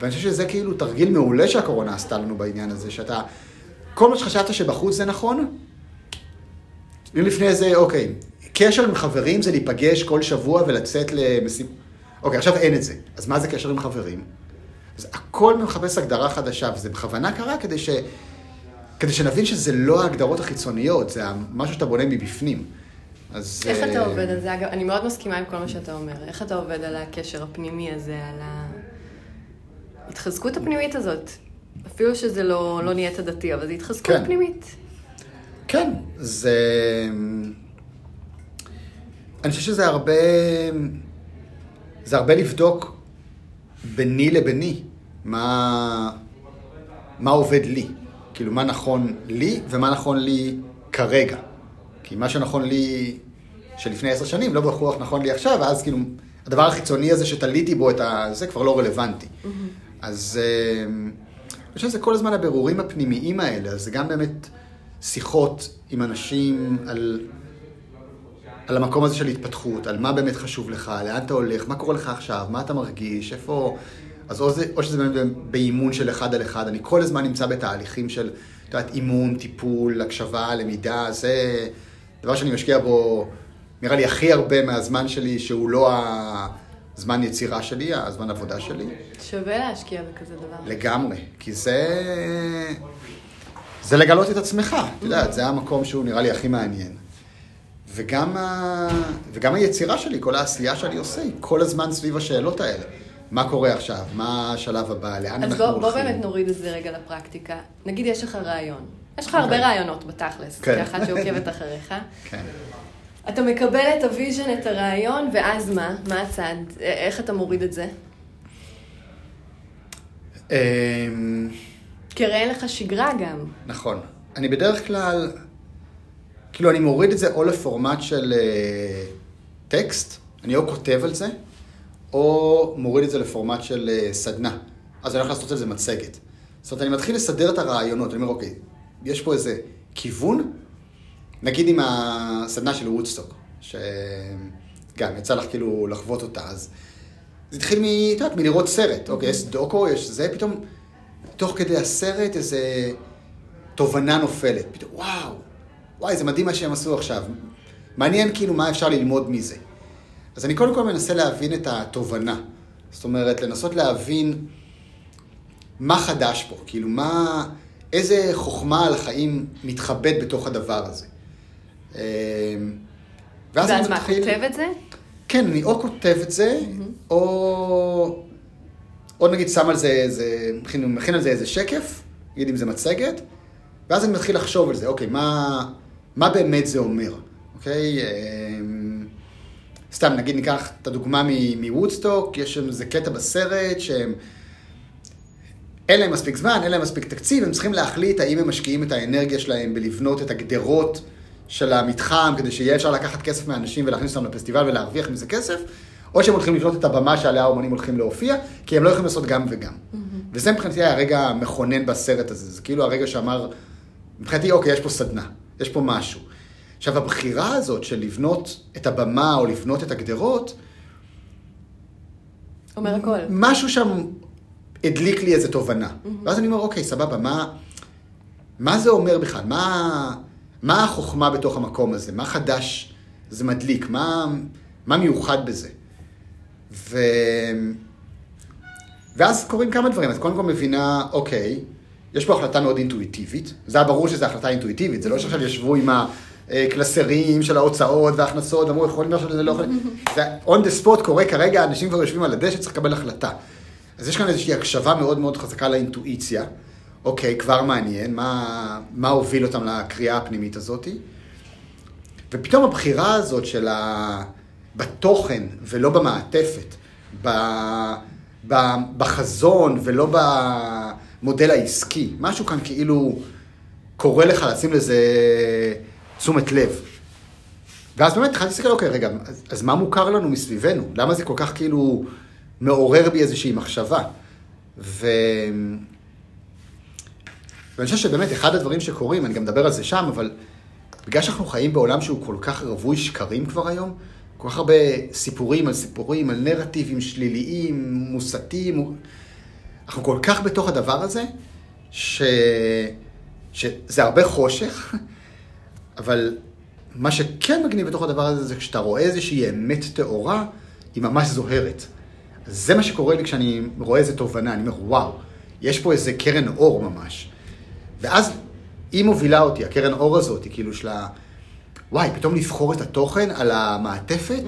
ואני חושב שזה כאילו תרגיל מעולה שהקורונה עשתה לנו בעניין הזה, שאתה, כל מה שחשבת שבחוץ זה נכון, לפני זה, אוקיי, קשר עם חברים זה להיפגש כל שבוע ולצאת למשימה. אוקיי, עכשיו אין את זה. אז מה זה קשר עם חברים? אז הכל מחפש הגדרה חדשה, וזה בכוונה קרה כדי ש... כדי שנבין שזה לא ההגדרות החיצוניות, זה משהו שאתה בונה מבפנים. אז... איך אתה עובד על זה? אגב, אני מאוד מסכימה עם כל מה שאתה אומר. איך אתה עובד על הקשר הפנימי הזה, על ההתחזקות הפנימית הזאת? אפילו שזה לא, לא נהיית דתי, אבל זה התחזקות כן. פנימית. כן, זה... אני חושב שזה הרבה... זה הרבה לבדוק ביני לביני, מה, מה עובד לי. כאילו, מה נכון לי ומה נכון לי כרגע. כי מה שנכון לי שלפני עשר שנים, לא בכוח נכון לי עכשיו, ואז כאילו, הדבר החיצוני הזה שתליתי בו את ה... זה כבר לא רלוונטי. Mm-hmm. אז אני חושב שזה כל הזמן הבירורים הפנימיים האלה, אז זה גם באמת שיחות עם אנשים על... על המקום הזה של התפתחות, על מה באמת חשוב לך, לאן אתה הולך, מה קורה לך עכשיו, מה אתה מרגיש, איפה... אז או, זה, או שזה באמת באימון של אחד על אחד, אני כל הזמן נמצא בתהליכים של, אתה יודעת, אימון, טיפול, הקשבה, למידה, זה דבר שאני משקיע בו, נראה לי הכי הרבה מהזמן שלי, שהוא לא הזמן יצירה שלי, הזמן עבודה שלי. שווה להשקיע בכזה דבר. לגמרי, כי זה... זה לגלות את עצמך, אתה יודעת, זה המקום שהוא נראה לי הכי מעניין. וגם, ה... וגם היצירה שלי, כל העשייה שאני עושה, היא כל הזמן סביב השאלות האלה. מה קורה עכשיו? מה השלב הבא? לאן אנחנו הולכים? אז בוא באמת נוריד את זה רגע לפרקטיקה. נגיד יש לך רעיון. יש לך הרבה רעיונות בתכלס, כאחת שעוקבת אחריך. אתה מקבל את הוויז'ן, את הרעיון, ואז מה? מה הצעד? איך אתה מוריד את זה? קראה לך שגרה גם. נכון. אני בדרך כלל... כאילו, אני מוריד את זה או לפורמט של אה, טקסט, אני או כותב על זה, או מוריד את זה לפורמט של אה, סדנה. אז אני הולך לעשות את זה מצגת. זאת אומרת, אני מתחיל לסדר את הרעיונות, אני אומר, אוקיי, יש פה איזה כיוון, נגיד עם הסדנה של וודסטוק, שגם יצא לך כאילו לחוות אותה, אז זה התחיל מתת, מלראות סרט, אוקיי, יש דוקו, יש זה, פתאום, תוך כדי הסרט איזה תובנה נופלת, פתאום, וואו, וואי, זה מדהים מה שהם עשו עכשיו. מעניין כאילו מה אפשר ללמוד מזה. אז אני קודם כל מנסה להבין את התובנה. זאת אומרת, לנסות להבין מה חדש פה. כאילו, מה, איזה חוכמה על החיים מתחבאת בתוך הדבר הזה. ואז אני מתחיל... כותב את זה? כן, אני או כותב את זה, או... או נגיד שם על זה איזה... מכין על זה איזה שקף, נגיד אם זה מצגת, ואז אני מתחיל לחשוב על זה. אוקיי, מה... מה באמת זה אומר, אוקיי? סתם, נגיד ניקח את הדוגמה מוודסטוק, יש שם איזה קטע בסרט שהם... אין להם מספיק זמן, אין להם מספיק תקציב, הם צריכים להחליט האם הם משקיעים את האנרגיה שלהם בלבנות את הגדרות של המתחם, כדי שיהיה אפשר לקחת כסף מהאנשים ולהכניס אותם לפסטיבל ולהרוויח מזה כסף, או שהם הולכים לבנות את הבמה שעליה האומנים הולכים להופיע, כי הם לא יכולים לעשות גם וגם. וזה מבחינתי היה הרגע המכונן בסרט הזה, זה כאילו הרגע שאמר, מבחינתי, אוקיי, יש פה סדנה. יש פה משהו. עכשיו, הבחירה הזאת של לבנות את הבמה או לבנות את הגדרות, אומר הכל. משהו שם הדליק לי איזו תובנה. Mm-hmm. ואז אני אומר, אוקיי, סבבה, מה, מה זה אומר בכלל? מה, מה החוכמה בתוך המקום הזה? מה חדש זה מדליק? מה, מה מיוחד בזה? ו... ואז קוראים כמה דברים, אז קודם כל מבינה, אוקיי, יש פה החלטה מאוד אינטואיטיבית, זה היה ברור שזו החלטה אינטואיטיבית, זה לא שעכשיו ישבו עם הקלסרים של ההוצאות וההכנסות, אמרו, יכולים לעשות את זה, לא יכולים, זה on the spot קורה כרגע, אנשים כבר יושבים על הדשא, צריך לקבל החלטה. אז יש כאן איזושהי הקשבה מאוד מאוד חזקה לאינטואיציה, אוקיי, כבר מעניין, מה, מה הוביל אותם לקריאה הפנימית הזאת, ופתאום הבחירה הזאת של ה... בתוכן ולא במעטפת, ב... בחזון ולא במודל העסקי. משהו כאן כאילו קורא לך לשים לזה תשומת לב. ואז באמת התחלתי להסתכל, אוקיי, רגע, אז, אז מה מוכר לנו מסביבנו? למה זה כל כך כאילו מעורר בי איזושהי מחשבה? ו... ואני חושב שבאמת אחד הדברים שקורים, אני גם מדבר על זה שם, אבל בגלל שאנחנו חיים בעולם שהוא כל כך רבוי שקרים כבר היום, כל כך הרבה סיפורים על סיפורים, על נרטיבים שליליים, מוסתים. אנחנו כל כך בתוך הדבר הזה, ש... שזה הרבה חושך, אבל מה שכן מגניב בתוך הדבר הזה, זה כשאתה רואה איזושהי אמת תאורה, היא ממש זוהרת. זה מה שקורה לי כשאני רואה איזו תובנה, אני אומר, וואו, יש פה איזה קרן אור ממש. ואז היא מובילה אותי, הקרן אור הזאת, היא כאילו של ה... וואי, פתאום לבחור את התוכן על המעטפת,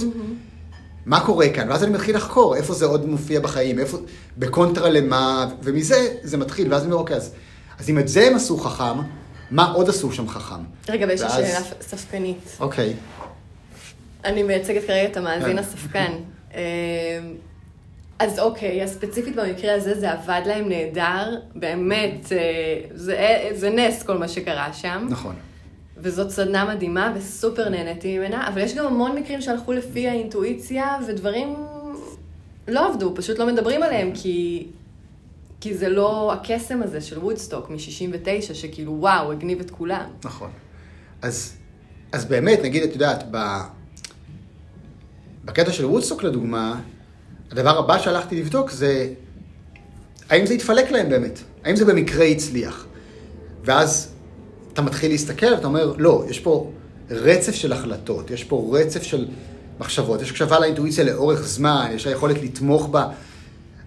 מה קורה כאן? ואז אני מתחיל לחקור, איפה זה עוד מופיע בחיים, איפה, בקונטרה למה, ומזה זה מתחיל, ואז אני אומר, אוקיי, אז אם את זה הם עשו חכם, מה עוד עשו שם חכם? רגע, ויש לי שאלה ספקנית. אוקיי. אני מייצגת כרגע את המאזין הספקן. אז אוקיי, הספציפית במקרה הזה, זה עבד להם נהדר, באמת, זה נס כל מה שקרה שם. נכון. וזאת סדנה מדהימה וסופר נהניתי ממנה, אבל יש גם המון מקרים שהלכו לפי האינטואיציה ודברים לא עבדו, פשוט לא מדברים עליהם, כי, כי זה לא הקסם הזה של וודסטוק מ-שישים ותשע, שכאילו וואו, הגניב את כולם. נכון. אז, אז באמת, נגיד, את יודעת, בקטע של וודסטוק לדוגמה, הדבר הבא שהלכתי לבדוק זה, האם זה יתפלק להם באמת? האם זה במקרה יצליח? ואז... אתה מתחיל להסתכל ואתה אומר, לא, יש פה רצף של החלטות, יש פה רצף של מחשבות, יש הקשבה לאינטואיציה לאורך זמן, יש היכולת לתמוך בה,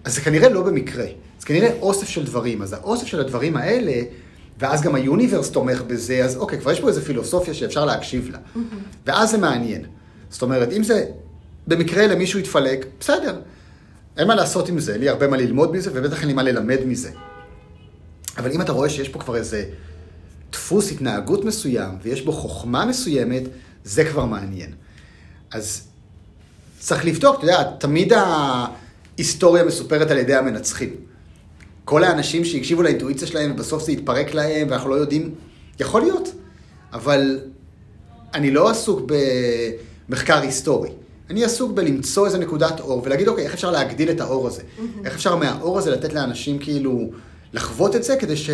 אז זה כנראה לא במקרה, זה כנראה אוסף של דברים, אז האוסף של הדברים האלה, ואז גם היוניברס תומך בזה, אז אוקיי, כבר יש פה איזו פילוסופיה שאפשר להקשיב לה, mm-hmm. ואז זה מעניין. זאת אומרת, אם זה במקרה למישהו יתפלק, בסדר, אין מה לעשות עם זה, לי הרבה מה ללמוד מזה, ובטח אין לי מה ללמד מזה. אבל אם אתה רואה שיש פה כבר איזה דפוס התנהגות מסוים, ויש בו חוכמה מסוימת, זה כבר מעניין. אז צריך לבדוק, אתה יודע, תמיד ההיסטוריה מסופרת על ידי המנצחים. כל האנשים שהקשיבו לאינטואיציה שלהם, ובסוף זה יתפרק להם, ואנחנו לא יודעים, יכול להיות, אבל אני לא עסוק במחקר היסטורי. אני עסוק בלמצוא איזה נקודת אור, ולהגיד, אוקיי, איך אפשר להגדיל את האור הזה? איך אפשר מהאור הזה לתת לאנשים כאילו לחוות את זה, כדי ש...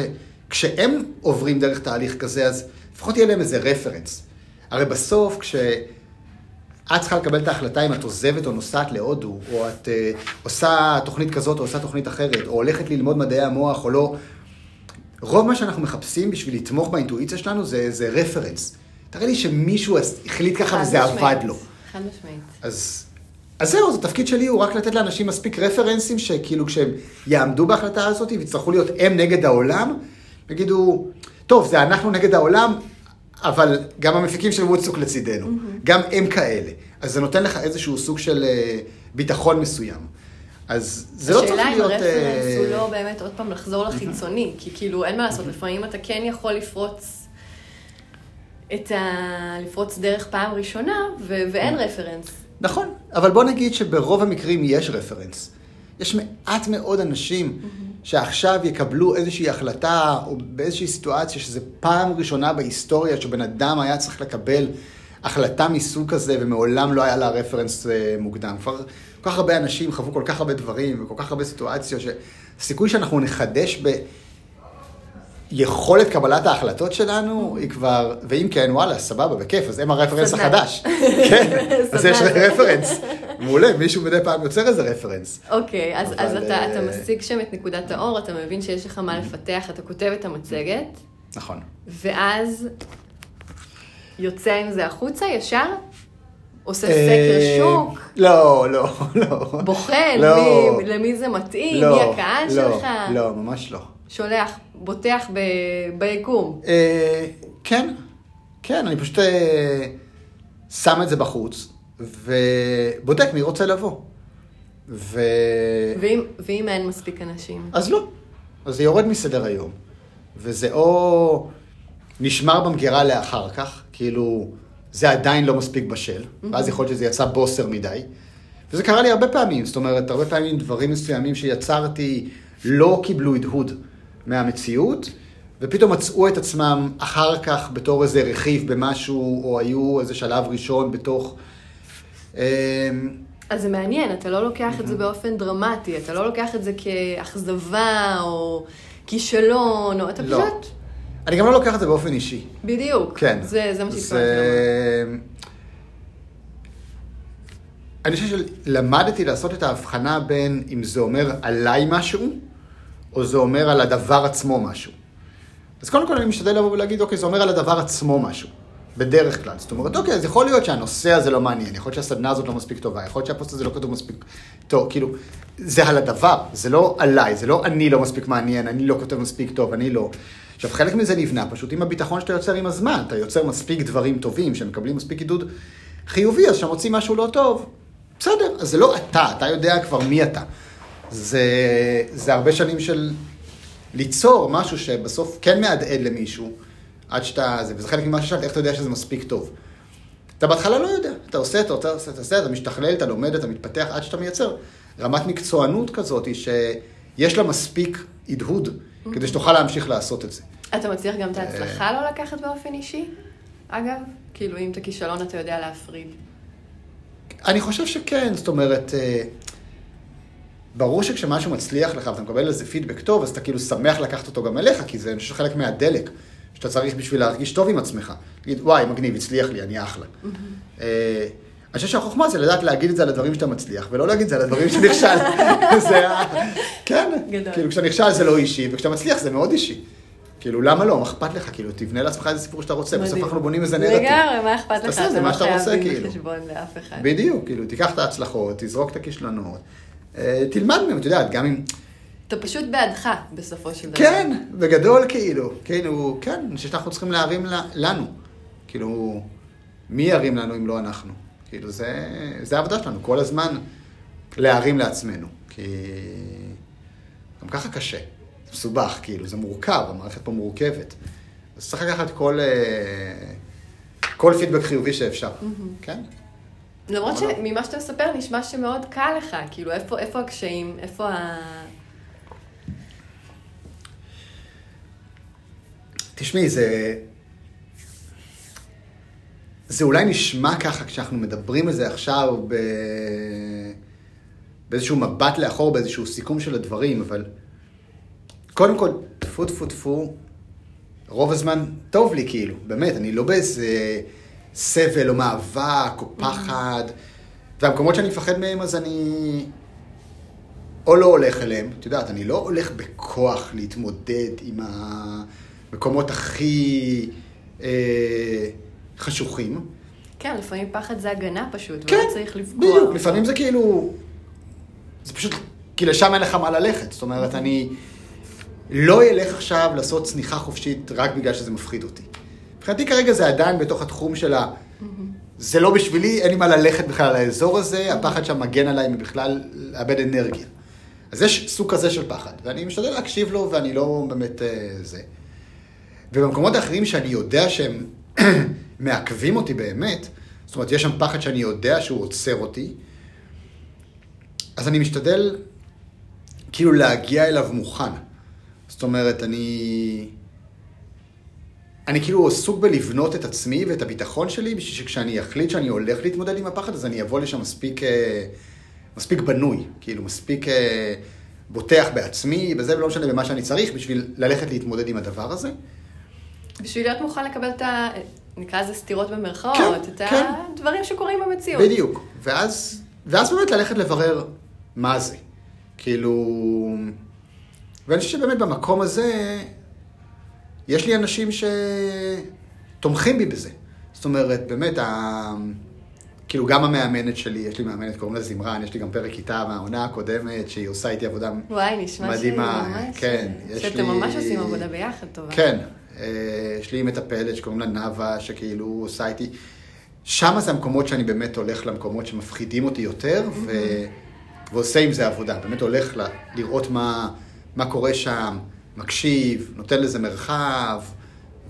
כשהם עוברים דרך תהליך כזה, אז לפחות יהיה להם איזה רפרנס. הרי בסוף, כשאת צריכה לקבל את ההחלטה אם את עוזבת או נוסעת להודו, או את uh, עושה תוכנית כזאת או עושה תוכנית אחרת, או הולכת ללמוד מדעי המוח או לא, רוב מה שאנחנו מחפשים בשביל לתמוך באינטואיציה שלנו זה, זה רפרנס. תראה לי שמישהו החליט ככה וזה משמעית. עבד לו. חד משמעית. אז, אז זהו, זה תפקיד שלי, הוא רק לתת לאנשים מספיק רפרנסים, שכאילו כשהם יעמדו בהחלטה הזאת ויצטרכו להיות הם נגד העולם, יגידו, טוב, זה אנחנו נגד העולם, אבל גם המפיקים של וודסטוק לצידנו, mm-hmm. גם הם כאלה. אז זה נותן לך איזשהו סוג של ביטחון מסוים. אז זה לא צריך להיות... השאלה אם הרפרנס הוא לא באמת עוד פעם לחזור לחיצוני, mm-hmm. כי כאילו אין מה לעשות, mm-hmm. לפעמים אתה כן יכול לפרוץ, את ה... לפרוץ דרך פעם ראשונה, ו... ואין mm-hmm. רפרנס. נכון, אבל בוא נגיד שברוב המקרים יש רפרנס. יש מעט מאוד אנשים... Mm-hmm. שעכשיו יקבלו איזושהי החלטה או באיזושהי סיטואציה שזה פעם ראשונה בהיסטוריה שבן אדם היה צריך לקבל החלטה מסוג כזה ומעולם לא היה לה רפרנס מוקדם. כבר כל כך הרבה אנשים חוו כל כך הרבה דברים וכל כך הרבה סיטואציות שהסיכוי שאנחנו נחדש ביכולת קבלת ההחלטות שלנו היא כבר, ואם כן וואלה סבבה בכיף, אז הם הרפרנס החדש. כן, אז יש רפרנס. מעולה, מישהו מדי פעם יוצר איזה רפרנס. אוקיי, אז, אבל... אז אתה, אתה משיג שם את נקודת האור, אתה מבין שיש לך מה לפתח, אתה כותב את המצגת. נכון. ואז יוצא עם זה החוצה ישר? עושה סקר שוק? לא, לא, לא. בוחן למי זה מתאים, מי הקהל שלך? לא, ממש לא. שולח, בוטח ביקום. כן, כן, אני פשוט שם את זה בחוץ, ובודק מי רוצה לבוא. ואם אין מספיק אנשים? אז לא, אז זה יורד מסדר היום. וזה או נשמר במגירה לאחר כך, כאילו זה עדיין לא מספיק בשל, ואז יכול להיות שזה יצא בוסר מדי. וזה קרה לי הרבה פעמים, זאת אומרת, הרבה פעמים דברים מסוימים שיצרתי לא קיבלו הדהוד מהמציאות, ופתאום מצאו את עצמם אחר כך בתור איזה רכיב במשהו, או היו איזה שלב ראשון בתוך... אז זה מעניין, אתה לא לוקח את זה באופן דרמטי, אתה לא לוקח את זה כאכזבה או כישלון, או אתה פשוט... אני גם לא לוקח את זה באופן אישי. בדיוק. כן. זה, זה מה שהתפעלת לומר. אני חושב שלמדתי לעשות את ההבחנה בין אם זה אומר עליי משהו, או זה אומר על הדבר עצמו משהו. אז קודם כל אני משתדל לבוא ולהגיד, אוקיי, זה אומר על הדבר עצמו משהו. בדרך כלל. זאת אומרת, אוקיי, אז יכול להיות שהנושא הזה לא מעניין, יכול להיות שהסדנה הזאת לא מספיק טובה, יכול להיות שהפוסט הזה לא כתוב מספיק טוב, כאילו, זה על הדבר, זה לא עליי, זה לא אני לא מספיק מעניין, אני לא כותב מספיק טוב, אני לא... עכשיו, חלק מזה נבנה פשוט עם הביטחון שאתה יוצר עם הזמן, אתה יוצר מספיק דברים טובים, שמקבלים מספיק עידוד חיובי, אז שמוציא משהו לא טוב, בסדר, אז זה לא אתה, אתה יודע כבר מי אתה. זה, זה הרבה שנים של ליצור משהו שבסוף כן מעדעד למישהו, עד שאתה, וזה חלק ממה ששאלת, איך אתה יודע שזה מספיק טוב? אתה בהתחלה לא יודע, אתה עושה, אתה עושה, אתה עושה, אתה משתכלל, אתה לומד, אתה מתפתח, עד שאתה מייצר רמת מקצוענות כזאת, שיש לה מספיק עדהוד, כדי שתוכל להמשיך לעשות את זה. אתה מצליח גם את ההצלחה לא לקחת באופן אישי? אגב, כאילו אם אתה כישלון, אתה יודע להפריד. אני חושב שכן, זאת אומרת, ברור שכשמשהו מצליח לך, ואתה מקבל לזה פידבק טוב, אז אתה כאילו שמח לקחת אותו גם אליך, כי זה חלק מהדלק. שאתה צריך בשביל להרגיש טוב עם עצמך. תגיד, וואי, מגניב, הצליח לי, אני אחלה. אני חושב שהחוכמה זה לדעת להגיד את זה על הדברים שאתה מצליח, ולא להגיד את זה על הדברים שנכשל. זה כן, כאילו כשנכשל זה לא אישי, וכשאתה מצליח זה מאוד אישי. כאילו, למה לא? מה אכפת לך? כאילו, תבנה לעצמך איזה סיפור שאתה רוצה, בסוף אנחנו בונים איזה נרטיב. לגמרי, מה אכפת לך? זה מה שאתה רוצה, כאילו. בדיוק, כאילו, תיקח את ההצלחות, תזרוק את הכישלונות. תלמד מהם, אתה יודעת, גם אם... אתה פשוט בעדך, בסופו של דבר. כן, בגדול כאילו. כאילו, כן, אני חושב שאנחנו צריכים להרים לנו. כאילו, מי ירים לנו אם לא אנחנו? כאילו, זה, זה העבודה שלנו. כל הזמן להרים לעצמנו. כי גם ככה קשה. זה מסובך, כאילו, זה מורכב, המערכת פה מורכבת. אז צריך לקחת כל, כל פידבק חיובי שאפשר. כן? למרות שממה שאתה מספר, נשמע שמאוד קל לך. כאילו, איפה, איפה הקשיים, איפה ה... תשמעי, זה... זה אולי נשמע ככה כשאנחנו מדברים על זה עכשיו ב... באיזשהו מבט לאחור, באיזשהו סיכום של הדברים, אבל קודם כל, תפו, תפו, תפו, רוב הזמן טוב לי כאילו, באמת, אני לא באיזה סבל או מאבק או פחד, והמקומות שאני מפחד מהם אז אני... או לא הולך אליהם, את יודעת, אני לא הולך בכוח להתמודד עם ה... מקומות הכי אה, חשוכים. כן, לפעמים פחד זה הגנה פשוט, כן, ולא צריך לפגוע. בדיוק, לפעמים זה כאילו, זה פשוט, כי לשם אין לך מה ללכת. זאת אומרת, אני לא ילך עכשיו לעשות צניחה חופשית רק בגלל שזה מפחיד אותי. מבחינתי כרגע זה עדיין בתוך התחום שלה, זה לא בשבילי, אין לי מה ללכת בכלל לאזור הזה, הפחד שם מגן עליי מבכלל לאבד אנרגיה. אז יש סוג כזה של פחד, ואני משתדל להקשיב לו, ואני לא באמת אה, זה. ובמקומות האחרים שאני יודע שהם מעכבים אותי באמת, זאת אומרת, יש שם פחד שאני יודע שהוא עוצר אותי, אז אני משתדל כאילו להגיע אליו מוכן. זאת אומרת, אני... אני כאילו עסוק בלבנות את עצמי ואת הביטחון שלי, בשביל שכשאני אחליט שאני הולך להתמודד עם הפחד, אז אני אבוא לשם מספיק, מספיק בנוי, כאילו מספיק בוטח בעצמי, בזה ולא משנה במה שאני צריך, בשביל ללכת להתמודד עם הדבר הזה. בשביל להיות מוכן לקבל את ה... נקרא לזה סתירות במרכאות, כן, את כן. הדברים שקורים במציאות. בדיוק. ואז, ואז באמת ללכת לברר מה זה. כאילו... ואני חושב שבאמת במקום הזה, יש לי אנשים שתומכים בי בזה. זאת אומרת, באמת, ה... כאילו גם המאמנת שלי, יש לי מאמנת, קוראים לה זמרן, יש לי גם פרק איתה מהעונה הקודמת, שהיא עושה איתי עבודה וואי, נשמע מדהימה. וואי, נשמע שלי. שאתם ממש עושים עבודה ביחד, טובה. כן, יש לי מטפלת שקוראים לה נאווה, שכאילו עושה איתי. שם זה המקומות שאני באמת הולך למקומות שמפחידים אותי יותר, ו... ועושה עם זה עבודה. באמת הולך ל... לראות מה... מה קורה שם, מקשיב, נותן לזה מרחב,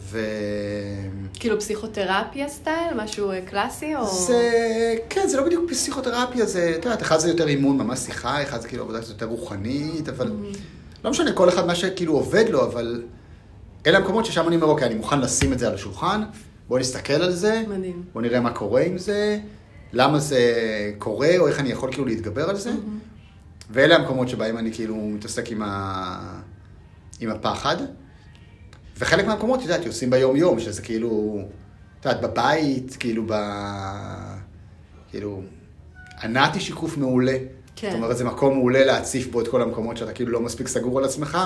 ו... כאילו פסיכותרפיה סטייל, משהו קלאסי או... זה... כן, זה לא בדיוק פסיכותרפיה, זה... אתה יודעת, אחד זה יותר אימון, ממש שיחה, אחד זה כאילו עבודה יותר רוחנית, אבל... Mm-hmm. לא משנה, כל אחד מה שכאילו עובד לו, אבל... אלה המקומות ששם אני אומר, אוקיי, אני מוכן לשים את זה על השולחן, בוא נסתכל על זה, מדהים. בוא נראה מה קורה עם זה, למה זה קורה, או איך אני יכול כאילו להתגבר על זה. Mm-hmm. ואלה המקומות שבהם אני כאילו מתעסק עם, ה... עם הפחד. וחלק מהמקומות, יודעת, עושים ביום-יום, שזה כאילו, יודעת, בבית, כאילו, ב... כאילו, ענתי שיקוף מעולה. כן. זאת אומרת, זה מקום מעולה להציף בו את כל המקומות שאתה כאילו לא מספיק סגור על עצמך.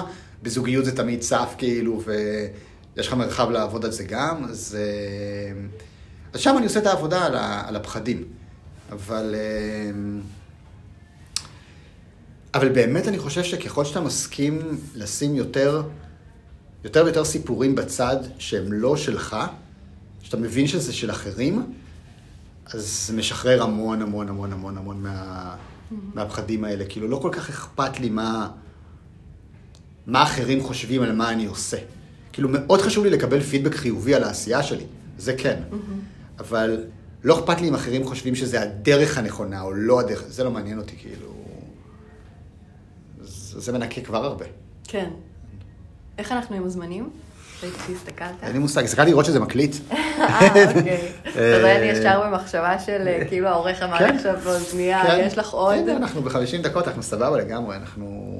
בזוגיות זה תמיד צף, כאילו, ויש לך מרחב לעבוד על זה גם. אז, אז שם אני עושה את העבודה על, ה... על הפחדים. אבל... אבל באמת אני חושב שככל שאתה מסכים לשים יותר... יותר ויותר סיפורים בצד שהם לא שלך, שאתה מבין שזה של אחרים, אז זה משחרר המון המון המון המון המון מה... מהפחדים האלה. כאילו לא כל כך אכפת לי מה... מה אחרים חושבים על מה אני עושה. כאילו מאוד חשוב לי לקבל פידבק חיובי על העשייה שלי, זה כן. אבל לא אכפת לי אם אחרים חושבים שזה הדרך הנכונה או לא הדרך, זה לא מעניין אותי, כאילו... זה מנקה כבר הרבה. כן. איך אנחנו עם הזמנים? ראיתי שהסתכלת. אין לי מושג, הסתכלתי לראות שזה מקליט. אה, אוקיי. אז אני ישר במחשבה של, כאילו, העורך אמר עכשיו לא זנייה, יש לך עוד. כן, אנחנו ב-חמישים דקות, אנחנו סבבה לגמרי, אנחנו...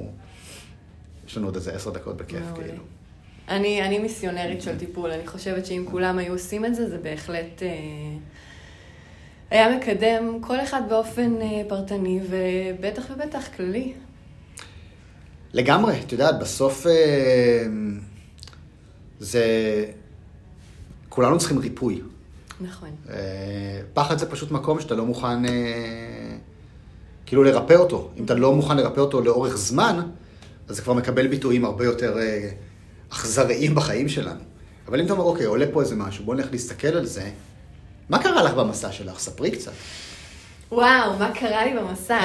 יש לנו עוד איזה עשר דקות בכיף, כאילו. אני מיסיונרית של טיפול, אני חושבת שאם כולם היו עושים את זה, זה בהחלט... היה מקדם כל אחד באופן פרטני, ובטח ובטח כללי. לגמרי, את יודעת, בסוף זה, כולנו צריכים ריפוי. נכון. פחד זה פשוט מקום שאתה לא מוכן, כאילו לרפא אותו. אם אתה לא מוכן לרפא אותו לאורך זמן, אז זה כבר מקבל ביטויים הרבה יותר אכזריים בחיים שלנו. אבל אם אתה אומר, אוקיי, עולה פה איזה משהו, בוא נלך להסתכל על זה. מה קרה לך במסע שלך? ספרי קצת. וואו, מה קרה לי במסע?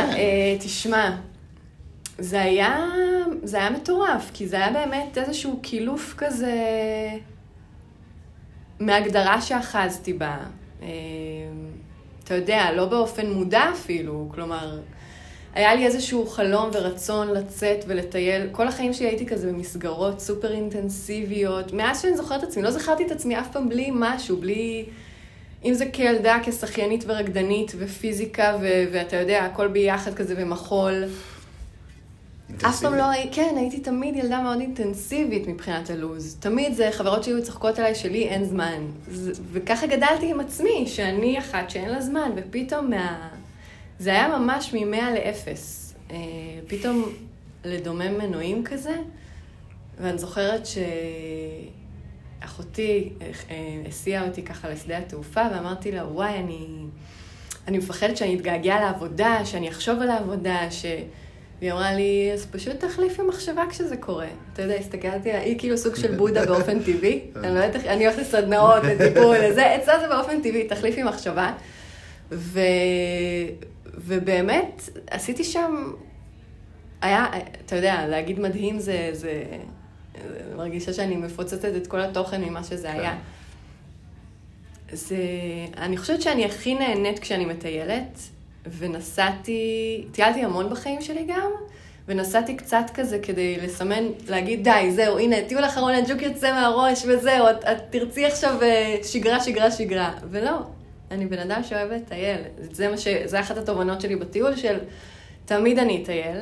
תשמע. זה היה, זה היה מטורף, כי זה היה באמת איזשהו קילוף כזה מהגדרה שאחזתי בה. אתה יודע, לא באופן מודע אפילו, כלומר, היה לי איזשהו חלום ורצון לצאת ולטייל. כל החיים שהייתי כזה במסגרות סופר אינטנסיביות. מאז שאני זוכרת את עצמי, לא זכרתי את עצמי אף פעם בלי משהו, בלי... אם זה כילדה, כשחיינית ורקדנית ופיזיקה, ו- ואתה יודע, הכל ביחד כזה במחול. אף פעם לא, כן, הייתי תמיד ילדה מאוד אינטנסיבית מבחינת הלוז. תמיד זה חברות שהיו צחקות עליי שלי, אין זמן. וככה גדלתי עם עצמי, שאני אחת שאין לה זמן, ופתאום מה... זה היה ממש ממאה לאפס. פתאום לדומם מנועים כזה, ואני זוכרת שאחותי הסיעה אותי ככה לשדה התעופה, ואמרתי לה, וואי, אני, אני מפחדת שאני אתגעגע לעבודה, שאני אחשוב על העבודה, ש... והיא אמרה לי, אז פשוט תחליף עם מחשבה כשזה קורה. אתה יודע, הסתכלתי, היא כאילו סוג של בודה באופן טבעי. אני לא יודעת, אני הולכת לסדנאות, לטיפול, לזה, אצלה זה באופן טבעי, תחליף עם מחשבה. ו... ובאמת, עשיתי שם, היה, אתה יודע, להגיד מדהים, זה, זה... מרגישה שאני מפוצצת את כל התוכן ממה שזה היה. זה... אני חושבת שאני הכי נהנית כשאני מטיילת, ונסעתי, טיילתי המון בחיים שלי גם, ונסעתי קצת כזה כדי לסמן, להגיד די, זהו, הנה, טיול אחרון, הג'וק יוצא מהראש וזהו, את, את תרצי עכשיו שגרה, שגרה, שגרה. ולא, אני בן אדם שאוהבת טייל. זה מה ש... זה אחת התובנות שלי בטיול של תמיד אני אטייל,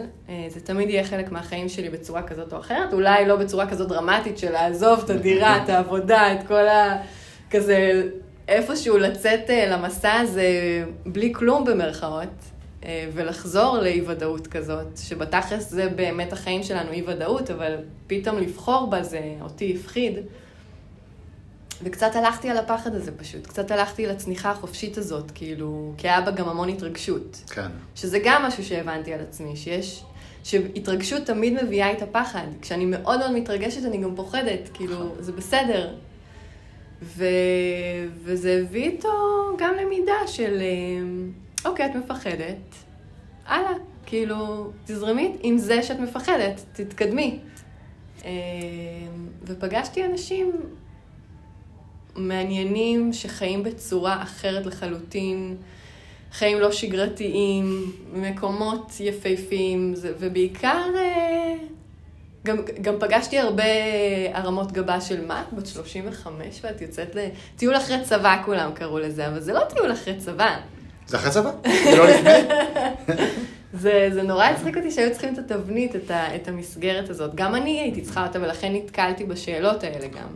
זה תמיד יהיה חלק מהחיים שלי בצורה כזאת או אחרת, אולי לא בצורה כזאת דרמטית של לעזוב את הדירה, את העבודה, את כל ה... כזה... איפשהו לצאת למסע הזה בלי כלום במרכאות, ולחזור לאי-וודאות כזאת, שבתכלס זה באמת החיים שלנו אי-וודאות, אבל פתאום לבחור בה זה אותי הפחיד. וקצת הלכתי על הפחד הזה פשוט, קצת הלכתי לצניחה החופשית הזאת, כאילו, כי היה בה גם המון התרגשות. כן. שזה גם משהו שהבנתי על עצמי, שיש, שהתרגשות תמיד מביאה את הפחד. כשאני מאוד מאוד מתרגשת, אני גם פוחדת, כאילו, זה בסדר. ו... וזה הביא איתו גם למידה של, אוקיי, את מפחדת, הלאה, כאילו, תזרמית עם זה שאת מפחדת, תתקדמי. ופגשתי אנשים מעניינים שחיים בצורה אחרת לחלוטין, חיים לא שגרתיים, מקומות יפהפיים, ובעיקר גם, גם פגשתי הרבה הרמות גבה של מה? בת שלושים וחמש ואת יוצאת לטיול אחרי צבא, כולם קראו לזה, אבל זה לא טיול אחרי צבא. זה אחרי צבא? זה לא לפני? זה, זה נורא הצחיק אותי שהיו צריכים את התבנית, את, ה, את המסגרת הזאת. גם אני הייתי צריכה אותה, ולכן נתקלתי בשאלות האלה גם.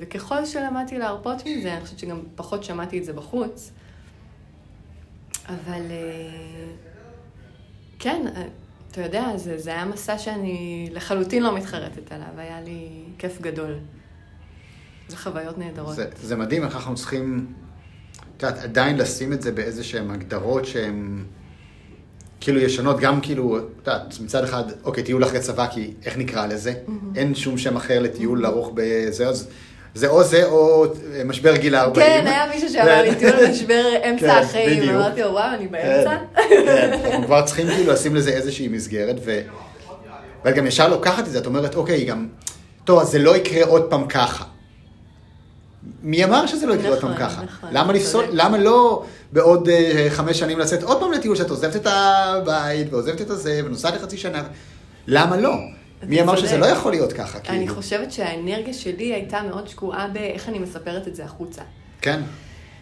וככל שלמדתי להרפות מזה, אני חושבת שגם פחות שמעתי את זה בחוץ. אבל כן, אתה יודע, זה, זה היה מסע שאני לחלוטין לא מתחרטת עליו, היה לי כיף גדול. זה חוויות נהדרות. זה, זה מדהים, אנחנו צריכים, אתה יודע, עדיין לשים את זה באיזה שהן הגדרות שהן כאילו ישנות, גם כאילו, אתה יודע, מצד אחד, אוקיי, טיול אחרי צבא, כי איך נקרא לזה? Mm-hmm. אין שום שם אחר לטיול ארוך בזה, אז זה או זה, או משבר גיל ארבעים. כן, היה מישהו שאמר לי, טיול משבר אמצע החיים, אמרתי, וואו, אני באמצע. כן, אנחנו כבר צריכים כאילו לשים לזה איזושהי מסגרת, ואת גם ישר לוקחת את זה, את אומרת, אוקיי, גם, טוב, אז זה לא יקרה עוד פעם ככה. מי אמר שזה לא יקרה עוד פעם ככה? למה לא בעוד חמש שנים לצאת עוד פעם לטיול שאת עוזבת את הבית ועוזבת את הזה ונוסעת לחצי שנה? למה לא? מי אמר שזה לא יכול להיות ככה? אני חושבת שהאנרגיה שלי הייתה מאוד שקועה באיך אני מספרת את זה החוצה. כן.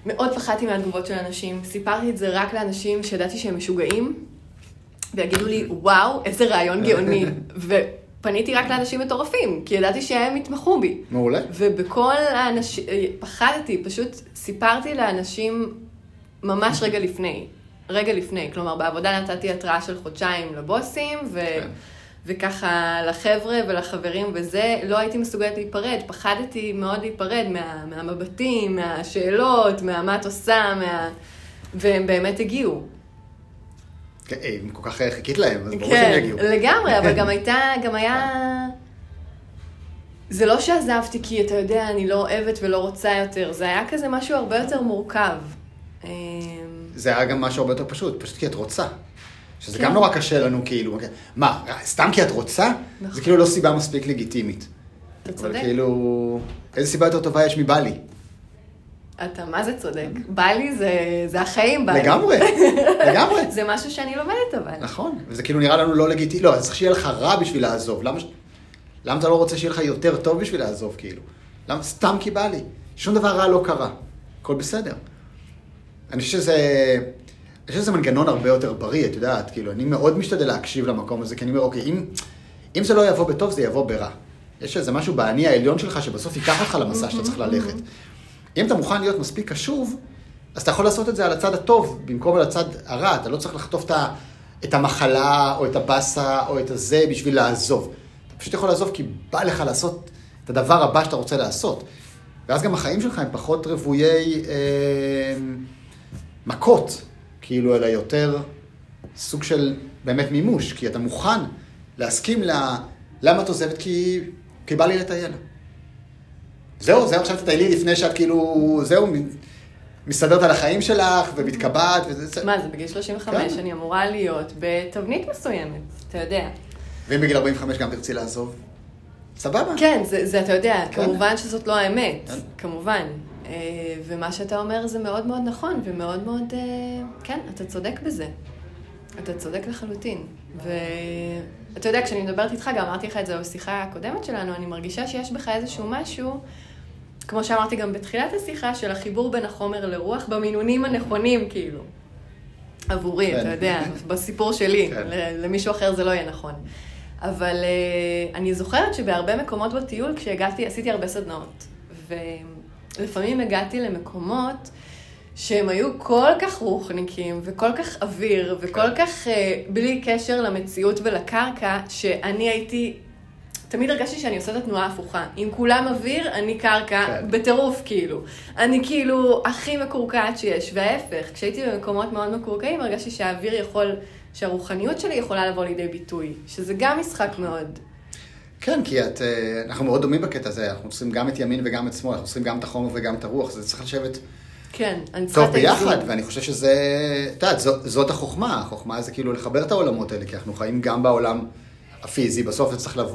מאוד פחדתי מהתגובות של אנשים. סיפרתי את זה רק לאנשים שידעתי שהם משוגעים ויגידו לי, וואו, איזה רעיון גאוני. ו... פניתי רק לאנשים מטורפים, כי ידעתי שהם יתמכו בי. מעולה. ובכל האנשים, פחדתי, פשוט סיפרתי לאנשים ממש רגע לפני. רגע לפני, כלומר, בעבודה נתתי התראה של חודשיים לבוסים, ו... כן. וככה לחבר'ה ולחברים וזה, לא הייתי מסוגלת להיפרד. פחדתי מאוד להיפרד מה... מהמבטים, מהשאלות, מהמה את עושה, מה... והם באמת הגיעו. אם כל כך חיכית להם, אז ברור שהם יגיעו. כן, לגמרי, אבל גם הייתה, גם היה... זה לא שעזבתי כי, אתה יודע, אני לא אוהבת ולא רוצה יותר. זה היה כזה משהו הרבה יותר מורכב. זה היה גם משהו הרבה יותר פשוט, פשוט כי את רוצה. שזה גם נורא קשה לנו, כאילו, מה, סתם כי את רוצה? זה כאילו לא סיבה מספיק לגיטימית. אתה צודק. אבל כאילו, איזה סיבה יותר טובה יש מבא לי? אתה, מה זה צודק? בא לי, זה החיים, בא לי. לגמרי, לגמרי. זה משהו שאני לומדת, אבל. נכון, וזה כאילו נראה לנו לא לגיטימי. לא, אז צריך שיהיה לך רע בשביל לעזוב. למה אתה לא רוצה שיהיה לך יותר טוב בשביל לעזוב, כאילו? למה? סתם כי בא לי. שום דבר רע לא קרה. הכל בסדר. אני חושב שזה... אני חושב שזה מנגנון הרבה יותר בריא, את יודעת, כאילו, אני מאוד משתדל להקשיב למקום הזה, כי אני אומר, אוקיי, אם זה לא יבוא בטוב, זה יבוא ברע. יש איזה משהו בעני העליון שלך שבסוף ייקח אותך למסע שאתה צריך ללכת. אם אתה מוכן להיות מספיק קשוב, אז אתה יכול לעשות את זה על הצד הטוב, במקום על הצד הרע. אתה לא צריך לחטוף את המחלה, או את הבאסה, או את הזה, בשביל לעזוב. אתה פשוט יכול לעזוב כי בא לך לעשות את הדבר הבא שאתה רוצה לעשות. ואז גם החיים שלך הם פחות רבויי אה, מכות, כאילו, אלא יותר סוג של באמת מימוש, כי אתה מוכן להסכים ל... למה את עוזבת? כי, כי בא לי לטייל. זהו, זהו, עכשיו תטיילי לפני שאת כאילו, זהו, מסתדרת על החיים שלך ומתקבעת וזה... מה, זה בגיל שלושים וחמש, אני אמורה להיות בתבנית מסוימת, אתה יודע. ואם בגיל ארבעים וחמש גם תרצי לעזוב? סבבה. כן, זה, אתה יודע, כמובן שזאת לא האמת, כמובן. ומה שאתה אומר זה מאוד מאוד נכון, ומאוד מאוד, כן, אתה צודק בזה. אתה צודק לחלוטין. ואתה יודע, כשאני מדברת איתך, גם אמרתי לך את זה בשיחה הקודמת שלנו, אני מרגישה שיש בך איזשהו משהו, כמו שאמרתי גם בתחילת השיחה, של החיבור בין החומר לרוח במינונים הנכונים, כאילו. עבורי, אתה יודע, בסיפור שלי, למישהו אחר זה לא יהיה נכון. אבל אני זוכרת שבהרבה מקומות בטיול, כשהגעתי, עשיתי הרבה סדנאות. ולפעמים הגעתי למקומות שהם היו כל כך רוחניקים, וכל כך אוויר, וכל כך בלי קשר למציאות ולקרקע, שאני הייתי... תמיד הרגשתי שאני עושה את התנועה ההפוכה. אם כולם אוויר, אני קרקע בטירוף, כאילו. אני כאילו הכי מקורקעת שיש, וההפך. כשהייתי במקומות מאוד מקורקעים, הרגשתי שהאוויר יכול, שהרוחניות שלי יכולה לבוא לידי ביטוי, שזה גם משחק מאוד. כן, כי את, אנחנו מאוד דומים בקטע הזה, אנחנו עושים גם את ימין וגם את שמאל, אנחנו עושים גם את החומר וגם את הרוח, זה צריך לשבת כן, טוב ביחד, ואני חושב שזה, תדע, זאת החוכמה, החוכמה זה כאילו לחבר את העולמות האלה, כי אנחנו חיים גם בעולם הפיזי, בסוף זה צריך לבוא